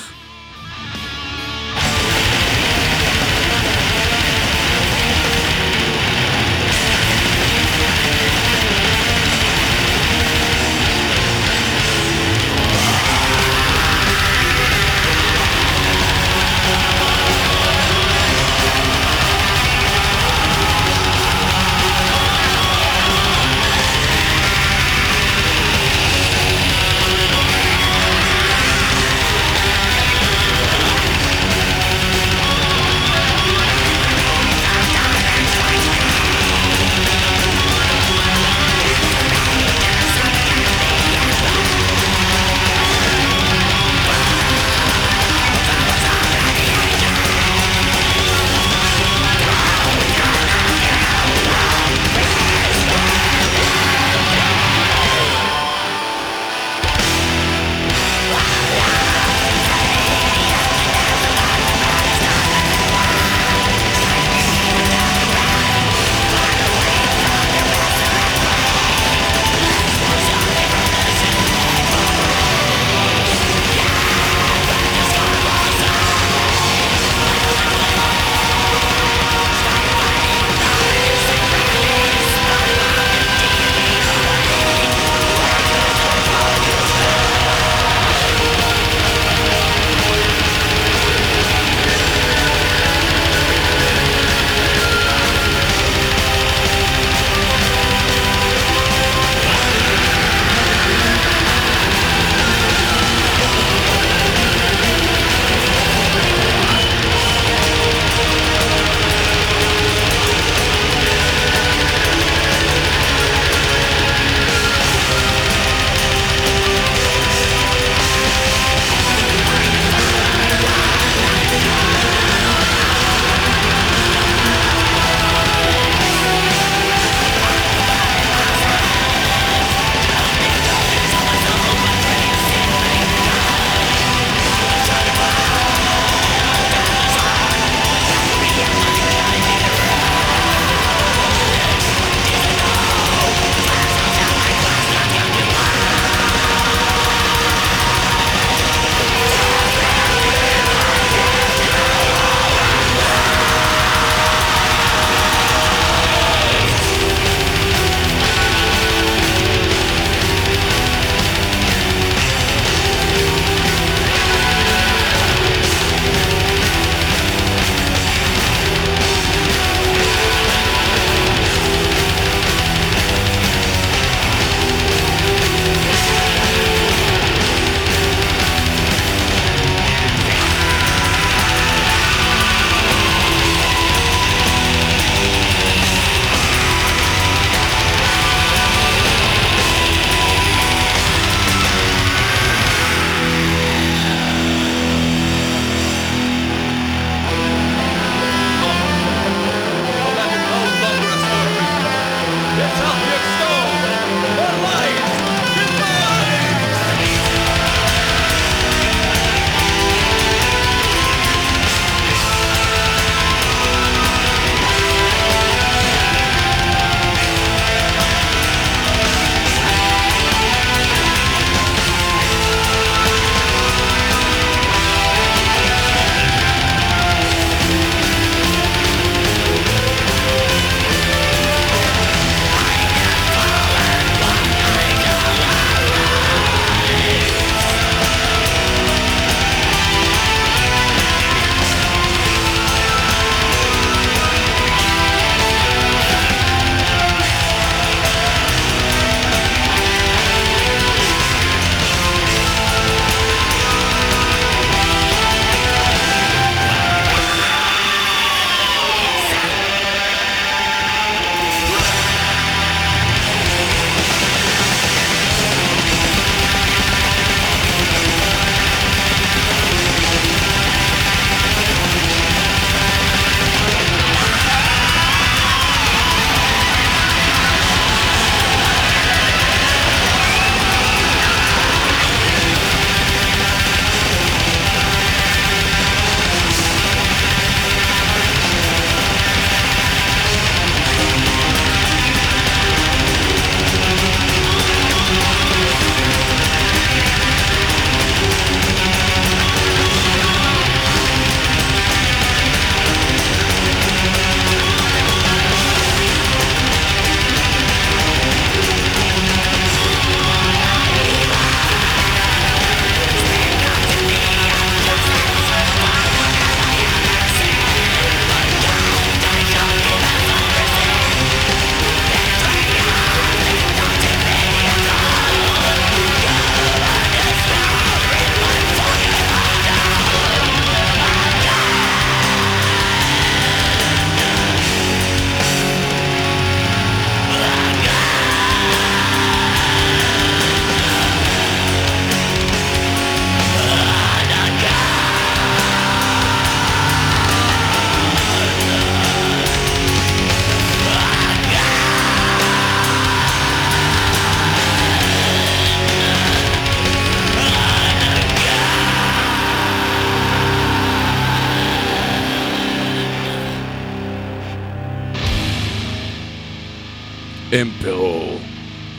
Emperor,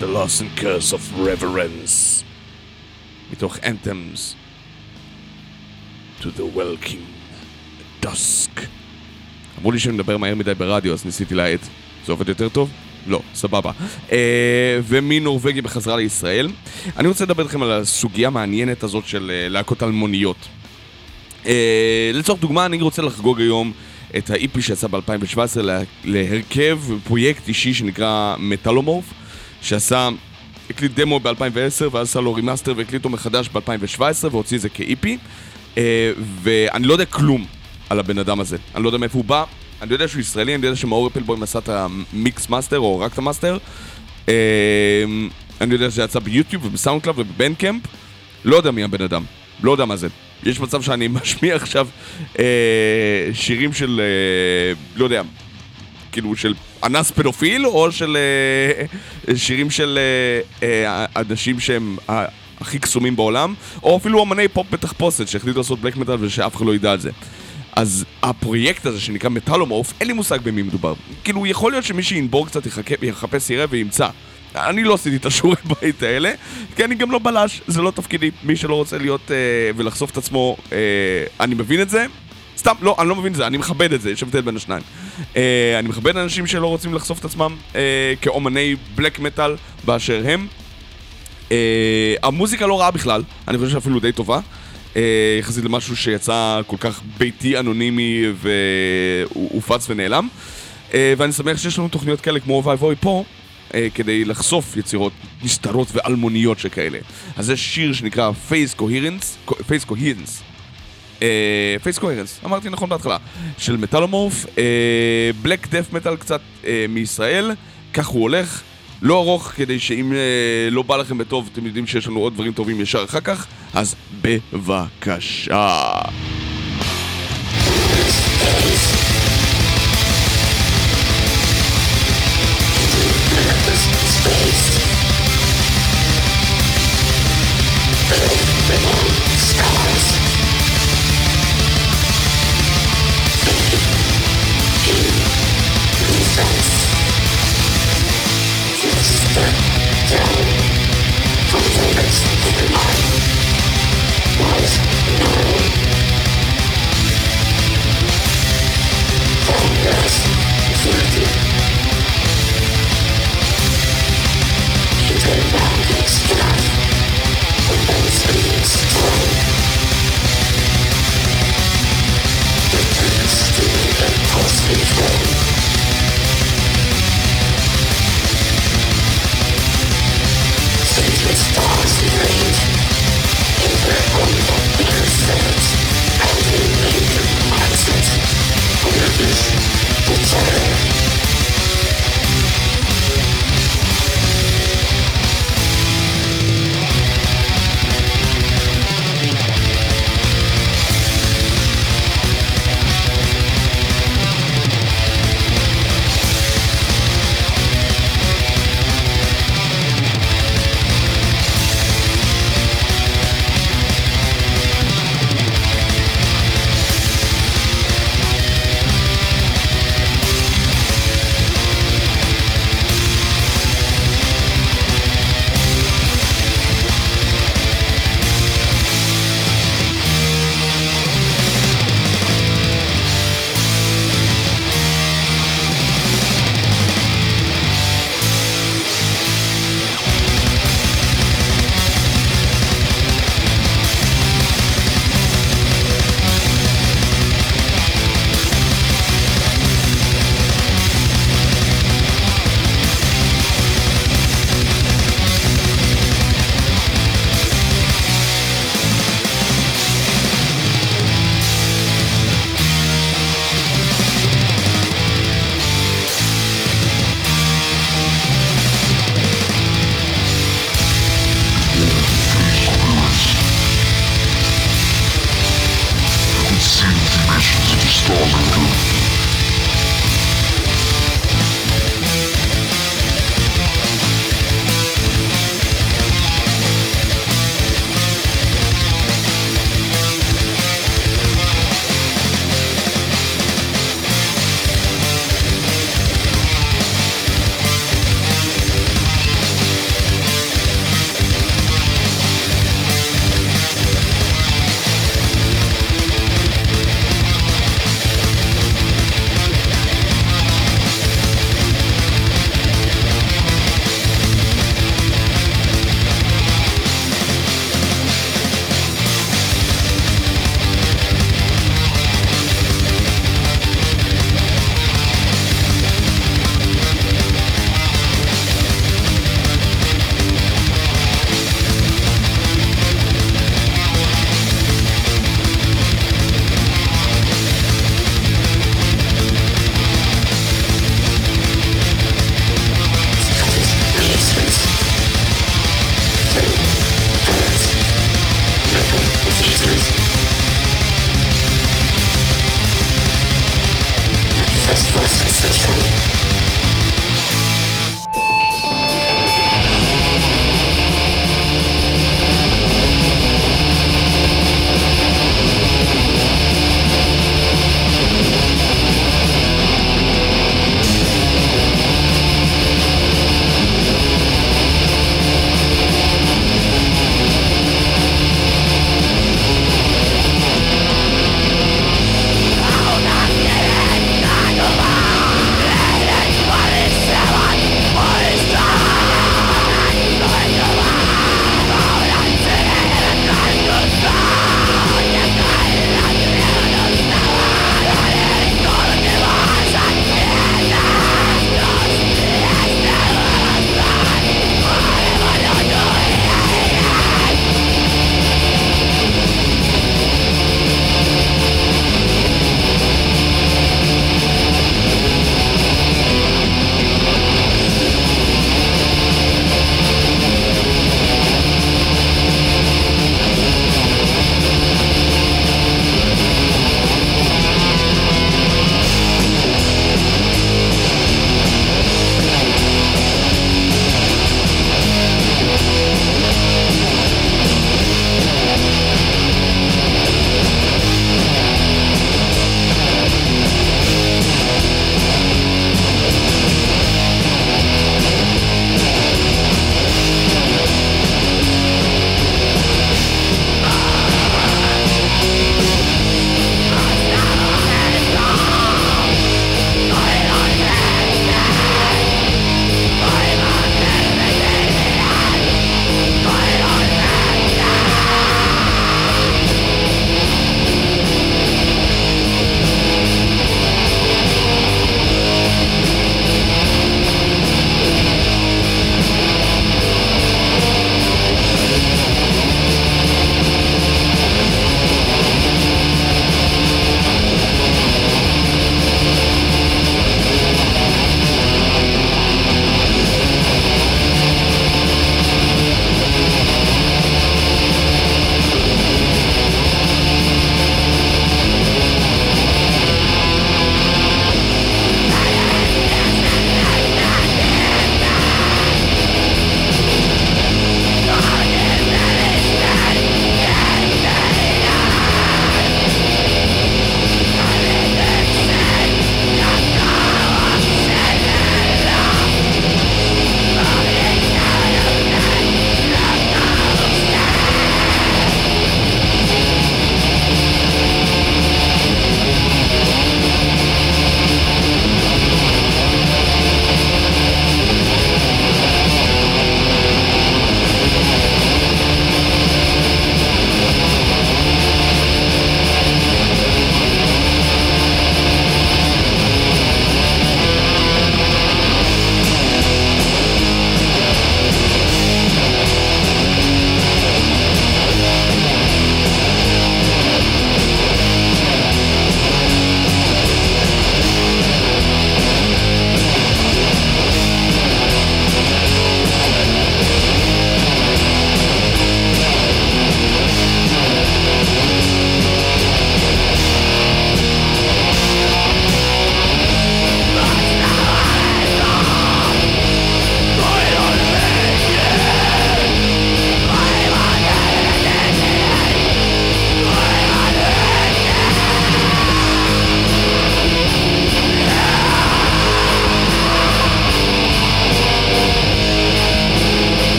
The Loss and Curse of Reverence, מתוך Anthems to the Welking Dusk. אמרו לי שמדבר מהר מדי ברדיו, אז ניסיתי להעט. זה עובד יותר טוב? לא, סבבה. ומנורווגיה בחזרה לישראל. אני רוצה לדבר לכם על הסוגיה המעניינת הזאת של להקות אלמוניות. לצורך דוגמה, אני רוצה לחגוג היום את האיפי שיצא ב-אלפיים שבע עשרה להרכב פרויקט אישי שנקרא מטלומורף, שעשה, הקליט דמו ב-אלפיים ועשר ואז עשה לו רימאסטר והקליטו מחדש ב-אלפיים שבע עשרה והוציא זה כאיפי, ואני לא יודע כלום על הבן אדם הזה, אני לא יודע מאיפה הוא בא, אני יודע שהוא ישראלי, אני יודע שמאור אפלבוי עשה את המיקס מאסטר או רק את המאסטר, אני יודע שזה יצא ביוטיוב ובסאונד קלאב ובבנקאמפ, לא יודע מי הבן אדם, לא יודע מה זה. יש מצב שאני משמיע עכשיו אה, שירים של, אה, לא יודע, כאילו של אנס פדופיל, או של אה, שירים של אה, אה, אנשים שהם אה, הכי קסומים בעולם, או אפילו אמני פופ בתחפושת שהחליטו לעשות בלק מטל ושאף אחד לא ידע על זה. אז הפרויקט הזה שנקרא מטלומורף, אין לי מושג במי מדובר. כאילו יכול להיות שמי שינבור קצת יחפש יראה וימצא. אני לא עשיתי את השיעורי בית האלה, כי אני גם לא בלש, זה לא תפקידי. מי שלא רוצה להיות אה, ולחשוף את עצמו, אה, אני מבין את זה. סתם, לא, אני לא מבין את זה, אני מכבד את זה, יש הבדל בין השניים. אה, אני מכבד אנשים שלא רוצים לחשוף את עצמם אה, כאומני בלק מטל באשר הם. אה, המוזיקה לא רעה בכלל, אני חושב שאפילו די טובה. אה, יחסית למשהו שיצא כל כך ביתי, אנונימי, והופץ ונעלם. אה, ואני שמח שיש לנו תוכניות כאלה כמו וואי וואי פה, כדי לחשוף יצירות נסתרות ואלמוניות שכאלה. אז יש שיר שנקרא Face Coherence, Face Coherence, Face Coherence, אמרתי נכון בהתחלה, של מטלומורף, בלק דף מטל קצת מישראל, כך הוא הולך, לא ארוך, כדי שאם לא בא לכם בטוב, אתם יודעים שיש לנו עוד דברים טובים ישר אחר כך, אז בבקשה.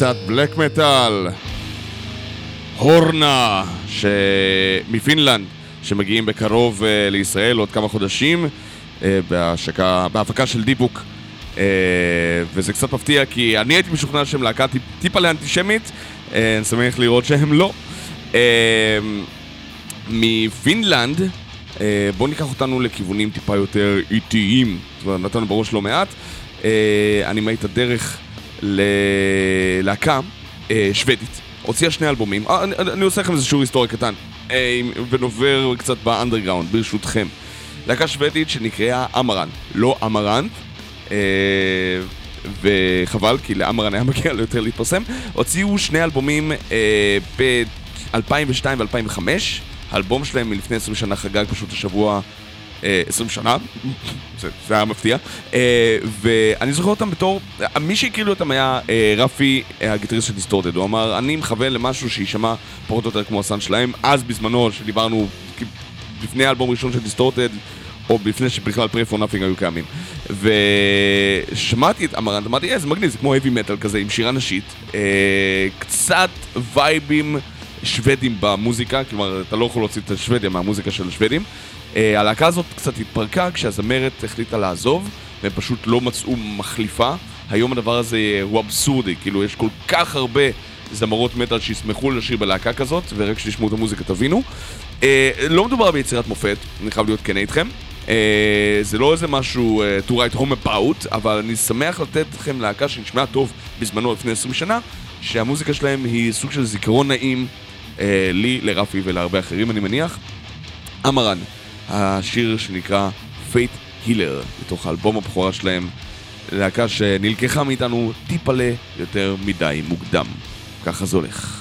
גרסת בלק מטל, הורנה מפינלנד, שמגיעים בקרוב uh, לישראל עוד כמה חודשים uh, בהשקה, בהפקה של דיבוק, uh, וזה קצת מפתיע כי אני הייתי משוכנע שהם להקה טיפ, טיפה לאנטישמית, uh, אני שמח לראות שהם לא. uh, מפינלנד uh, בואו ניקח אותנו לכיוונים טיפה יותר איטיים, זאת אומרת נתנו בראש לא מעט. uh, אני מעיט הדרך ללהקה uh, שוודית, הוציאה שני אלבומים. uh, אני, אני עושה לכם איזה שיעור היסטורי קטן ונובר קצת באנדרגראונד, ברשותכם. להקה שוודית שנקראה אמרן, לא אמרן, וחבל, כי לאמרן היה מגיע ליותר להתפרסם. הוציאו שני אלבומים ב-אלפיים ושתיים ו-אלפיים וחמש. האלבום שלהם מלפני עשרים שנה חגג פשוט השבוע עשרים שנה, זה היה מפתיע. ואני זוכר אותם בתור, מי שהכיר לי אותם היה רפי, הגיטריסט של דיסטורטד. הוא אמר, אני מכוון למשהו שישמע פחות או יותר כמו הסאונד שלהם. אז בזמנו, שדיברנו לפני האלבום ראשון של דיסטורטד, או לפני שבכלל פריי פור נאפינג היו קיימים. ושמעתי את אמרן, אמרתי, זה מגניב, זה כמו heavy metal כזה, עם שירה נשית. קצת וייבים שוודים במוזיקה, כלומר, אתה לא יכול להוציא את השוודיה מהמוזיקה של השוודים. Uh, הלהקה הזאת קצת התפרקה כשהזמרת החליטה לעזוב, והם פשוט לא מצאו מחליפה. היום הדבר הזה הוא אבסורדי, כאילו יש כל כך הרבה זמרות מטל שישמחו לשיר בלהקה כזאת, ורק שתשמעו את המוזיקה תבינו. Uh, לא מדובר ביצירת מופת, אני חייב להיות כן איתכם. Uh, זה לא איזה משהו uh, to write home about, אבל אני שמח לתת לכם להקה שנשמעה טוב בזמנו לפני עשרים שנה, שהמוזיקה שלהם היא סוג של זיכרון נעים uh, לי, לרפי ולהרבה אחרים אני מניח. אמרן, השיר שנקרא Fate Healer, בתוך האלבום הבכורה שלהם, להקה שנלקחה מאיתנו טיפלה יותר מדי מוקדם. ככה זה הולך.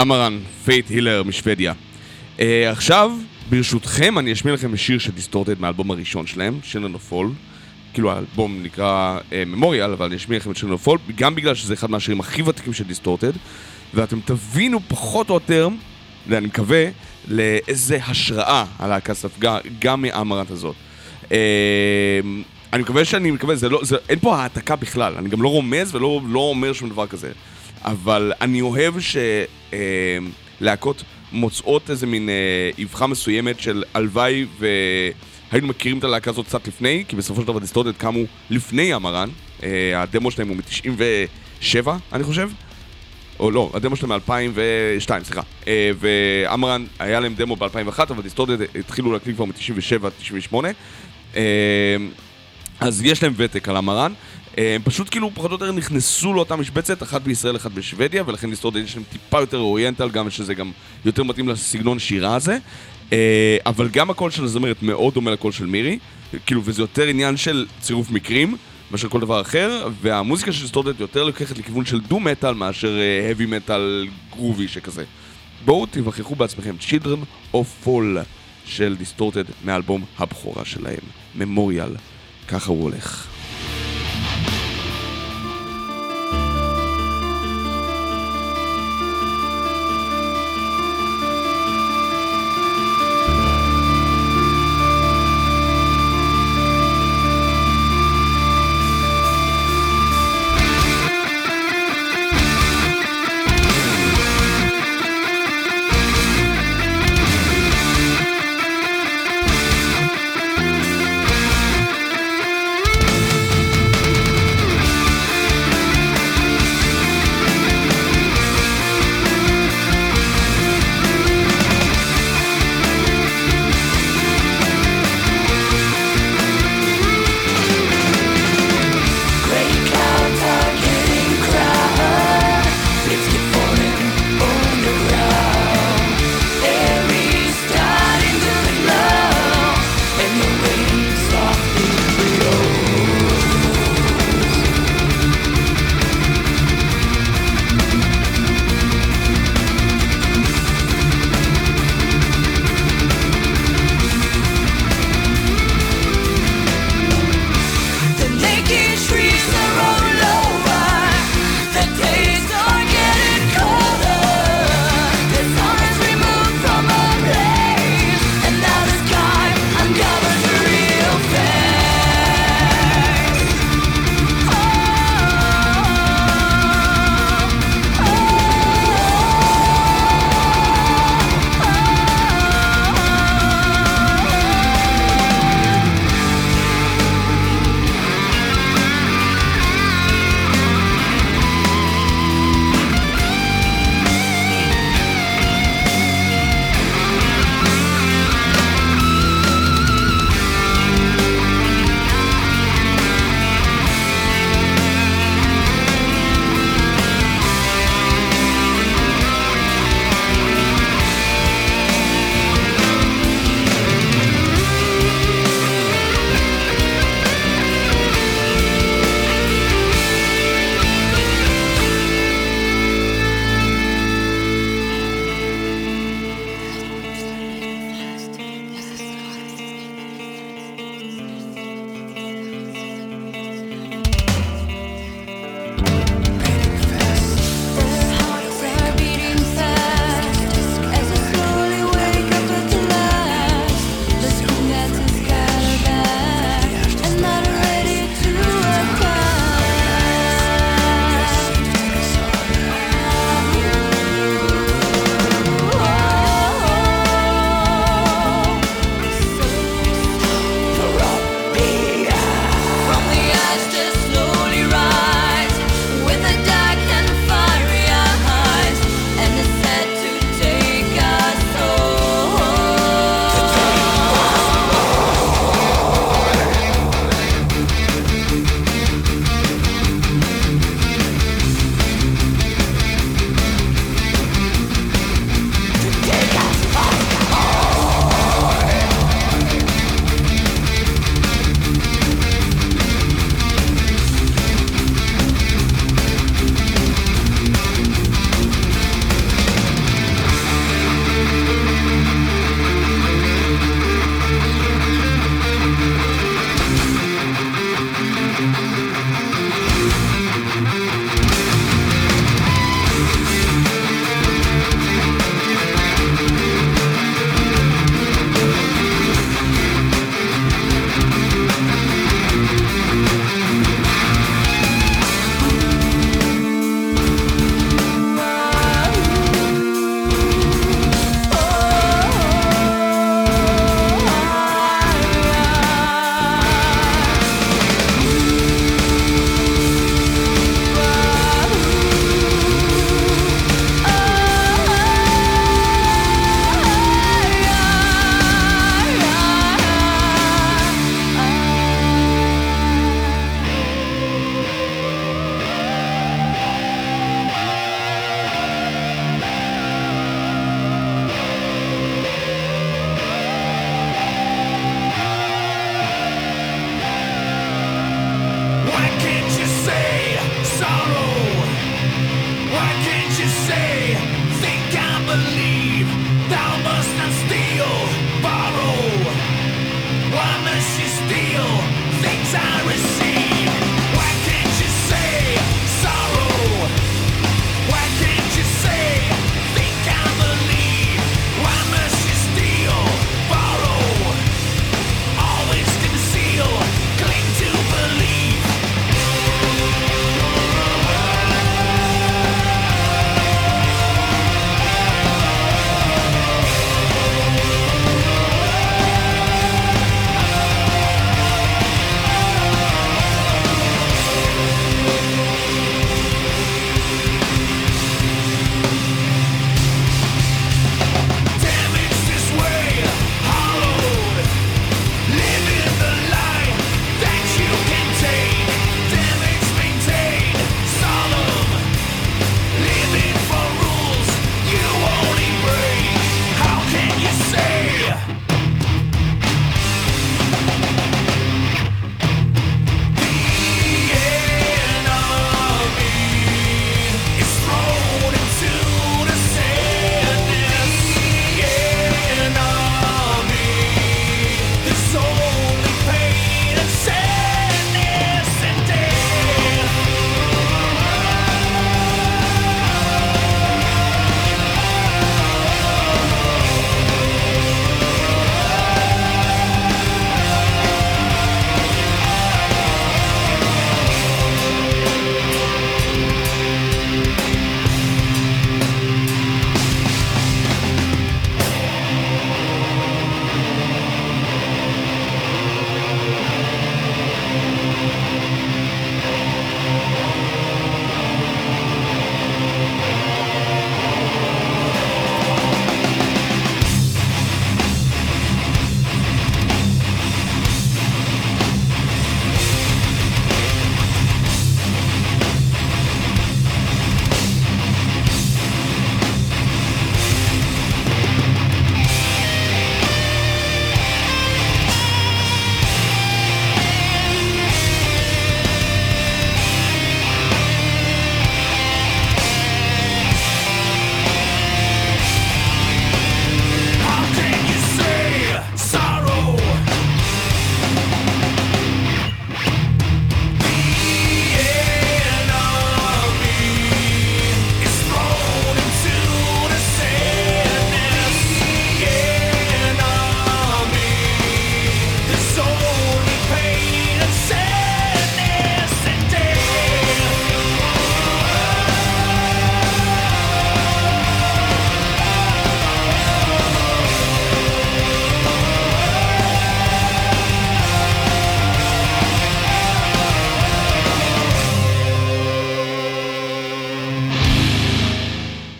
אמרן, פייט הילר משוודיה. Uh, עכשיו, ברשותכם, אני אשמיע לכם שיר של דיסטורטד מהאלבום הראשון שלהם, Children of Fall. כאילו האלבום נקרא ממוריאל, אבל אני אשמיע לכם את Children of Fall, גם בגלל שזה אחד מהשירים הכי ותיקים של דיסטורטד, ואתם תבינו פחות או יותר, ואני מקווה, לאיזה השראה הלהקה ספגה גם מהאמרן הזאת. Uh, אני מקווה שאני מקווה, זה לא, זה, אין פה העתקה בכלל, אני גם לא רומז ולא לא אומר שום דבר כזה. אבל אני אוהב שלהקות אה, מוצאות איזה מין אבחה אה, מסוימת של אלוואי, והיינו מכירים את הלהקה הזאת קצת לפני, כי בסופו של דבר דיסטורטד קמו לפני אמרן, אה, הדמו שלהם הוא מ-תשעים ושבע, אני חושב, או לא, הדמו שלהם מ-אלפיים ושתיים, סליחה, אה, ואמרן היה להם דמו ב-אלפיים ואחת, אבל דיסטורטד התחילו להקליט כבר מ-תשעים ושבע עד תשעים ושמונה, אה, אז יש להם ותק על אמרן, הם פשוט כאילו פחות או יותר נכנסו לאותה משבצת, אחת בישראל, אחת בשוודיה, ולכן דיסטורטד יש להם טיפה יותר אוריינטל, גם שזה גם יותר מתאים לסגנון שירה הזה, אבל גם הקול של הזמרת מאוד דומה לקול של מירי, כאילו, וזה יותר עניין של צירוף מקרים, מאשר כל דבר אחר, והמוזיקה של דיסטורטד יותר לוקחת לכיוון של דו-מטל, מאשר heavy-metal גרובי שכזה. בואו תבחרו בעצמכם, Children of Fall של דיסטורטד, מאלבום הבכורה שלהם, Memorial. ככה הוא הולך.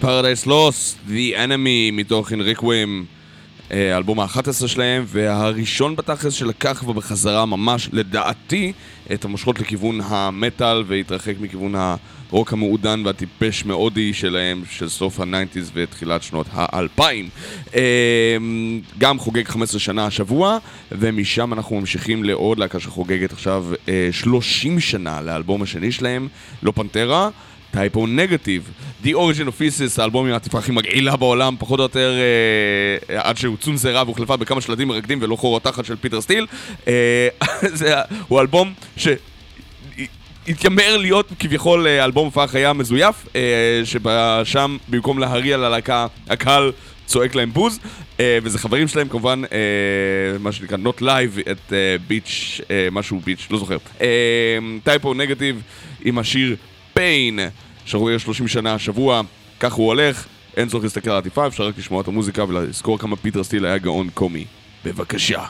Paradise Lost, The Enemy מתוך Requiem, האלבום ה-אחת עשרה שלהם, והראשון בתכלס שלקח ובחזרה ממש לדעתי את המושכות לכיוון המטל והתרחק מכיוון הרוק המעודן והטיפש מאודי שלהם של סוף ה-תשעים ותחילת שנות ה-אלפיים. גם חוגג חמש עשרה שנה השבוע, ומשם אנחנו ממשיכים לעוד להקה שחוגגת עכשיו שלושים שנה לאלבום השני שלהם, לא פנטרה, Type O Negative, The Origin of Physis, האלבום עם העטיפה הכי מגעילה בעולם, פחות או יותר, אה, עד שהוא צונזרה והוחלפה בכמה שלדים מרקדים ולא חור התחת של פיטר סטיל. אה, זה, הוא אלבום ש... התיימר להיות כביכול אלבום פח היה מזויף, אה, שבשם במקום להריע ללהקה, הקהל צועק להם בוז, אה, וזה חברים שלהם כמובן, אה, מה שנקרא Not Live, את אה, ביץ', אה, משהו ביץ', לא זוכר. אה, Type O Negative עם השיר פיין, שרואה שלושים שנה השבוע, כך הוא הולך, אין צורך להסתכל על העטיפה, אפשר רק לשמוע את המוזיקה ולזכור כמה פיטר סטיל היה גאון קומי. בבקשה.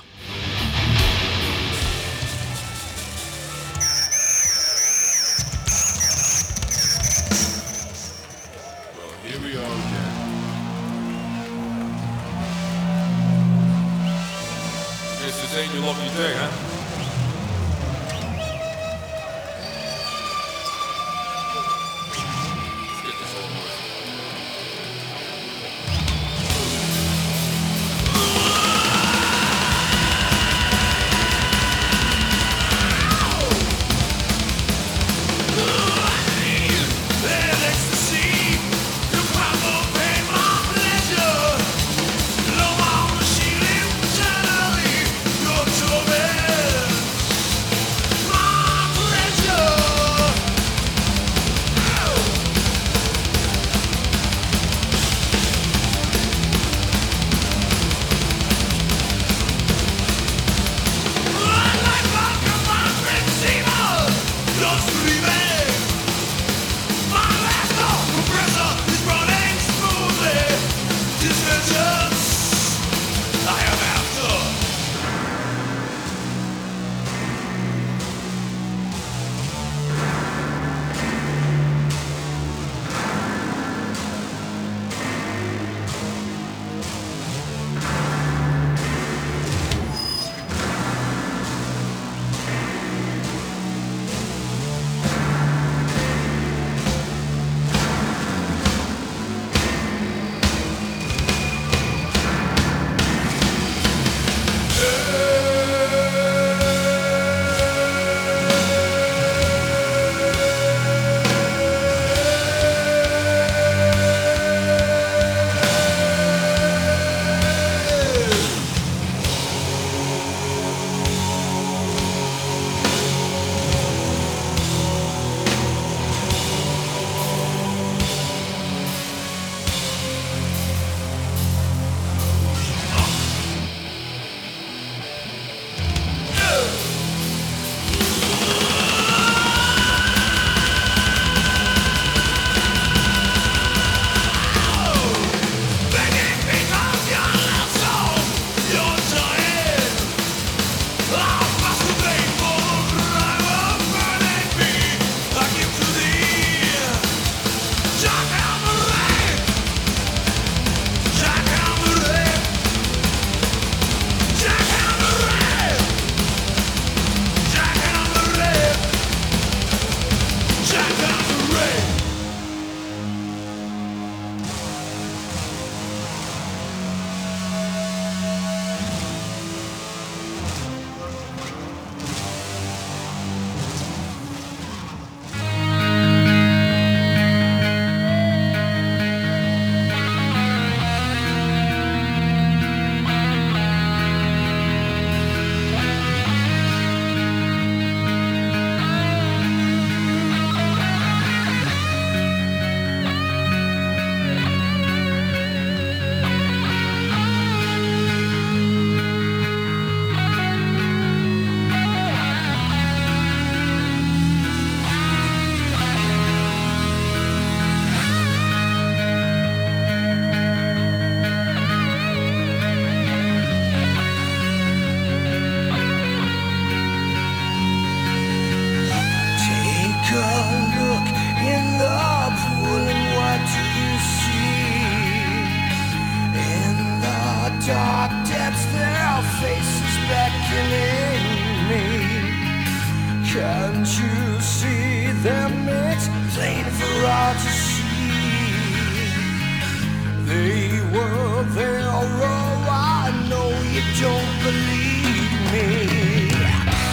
don't believe me.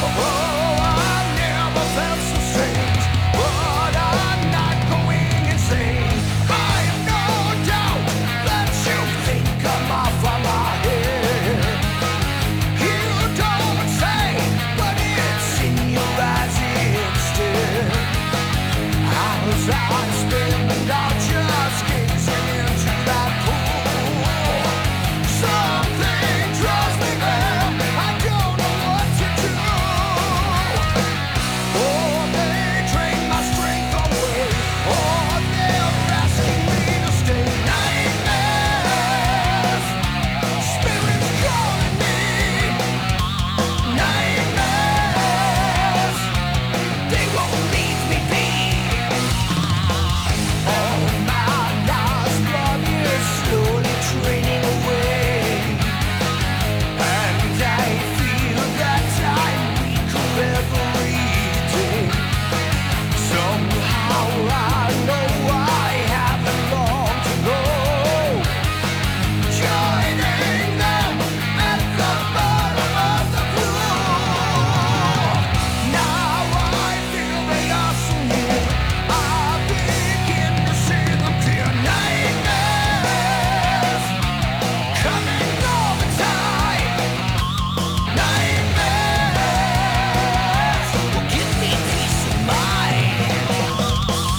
Oh, I never felt so strange, but I'm not going insane. I have no doubt that you think I'm off on my head. You don't say, but it's in your eyes instead. I was out spinning out just gazing into that pool. Something draws me back, I don't know what to do. Or they drain my strength away, or they're asking me to stay. Nightmares, spirits calling me. Nightmares, they won't leave me be. All my life's blood is slowly draining away, and I feel that I'm weaker every day. Somehow I know I haven't long to go. Joining them at the bottom of the pool. Now I feel they are so near. I begin to see them clear. Nightmares coming all the time. Nightmares will give me peace of mind. Now it's clear and I know what I have to do. I must take you down there to look at them too. Hand in hand, then we'll jump right into that pool. Can't you see? It's not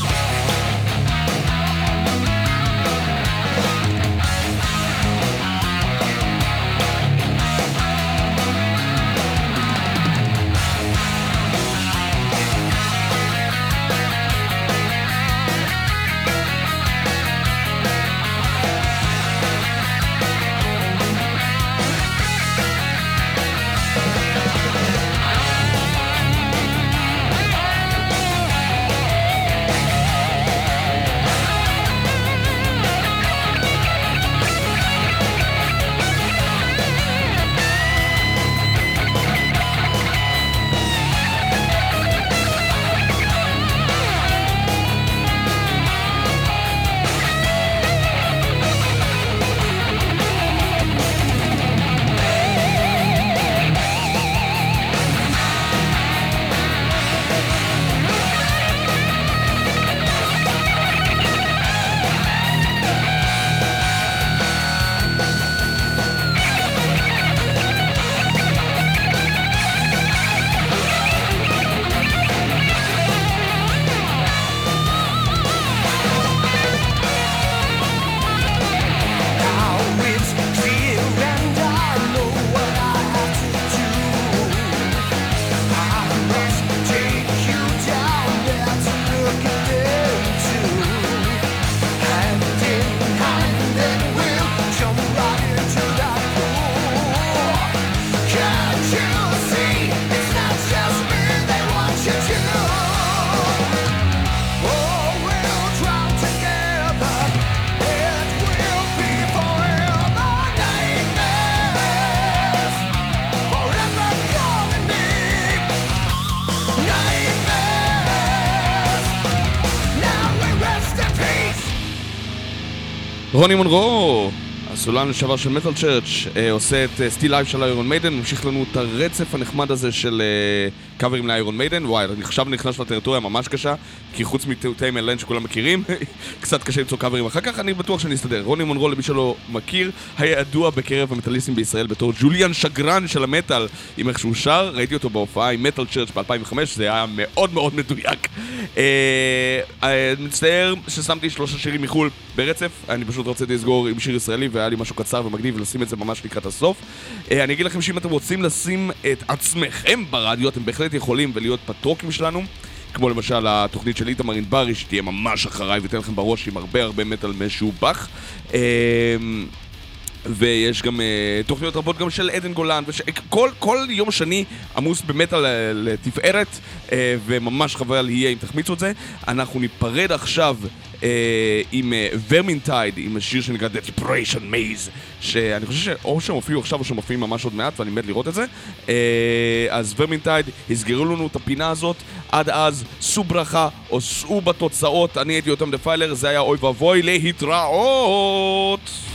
just me they want you to. Oh, we'll drown together. It will be forever. Nightmares, forever calling me. Nightmares, now we rest in peace. רוני מונרו, הסולן לשעבר של מטל צ'רץ', אה, עושה את סטיל לייב של איירון מיידן, ממשיך לנו את הרצף הנחמד הזה של אה, קאברים לאיירון מיידן. וואי, אני עכשיו נכנס לטריטוריה ממש קשה, כי חוץ מטאוטיים אלן שכולם מכירים, קצת קשה למצוא קאברים אחר כך, אני בטוח שאני אסתדר. רוני מונרו, למי שלא מכיר, היה ידוע בקרב המטליסטים בישראל בתור ג'וליאן שגרן של המטל, עם איך שהוא שר. ראיתי אותו בהופעה עם מטל צ'רץ' ב-אלפיים וחמש, זה היה מאוד מאוד מדויק. אה, אה, מצטער ששמתי שלושה שירים מחול ברצף, אני פשוט רציתי לסגור עם שיר ישראלי והיה לי משהו קצר ומגניב ולשים את זה ממש לקראת הסוף. אה, אני אגיד לכם שאם אתם רוצים לשים את עצמכם ברדיו, אתם בהחלט יכולים ולהיות פטרוקים שלנו, כמו למשל התוכנית של איתמר אינברי שתהיה ממש אחריי ותן לכם בראש עם הרבה הרבה מטל משובח. אה, ויש גם uh, תוכניות רבות גם של עדן גולן, וש... כל, כל יום שני עמוס במטל לתפארת, uh, וממש חבל יהיה אם תחמיצו את זה. אנחנו ניפרד עכשיו uh, עם ורמינטייד, uh, עם השיר שנקרא Depression Maze, שאני חושב שאו שהם הופיעו עכשיו או שהם הופיעים ממש עוד מעט ואני מת לראות את זה. uh, אז ורמינטייד הסגרו לנו את הפינה הזאת. עד אז, סו ברכה או סו בתוצאות. אני הייתי יותם דפיילר, זה היה אוי ואבוי, להתראות.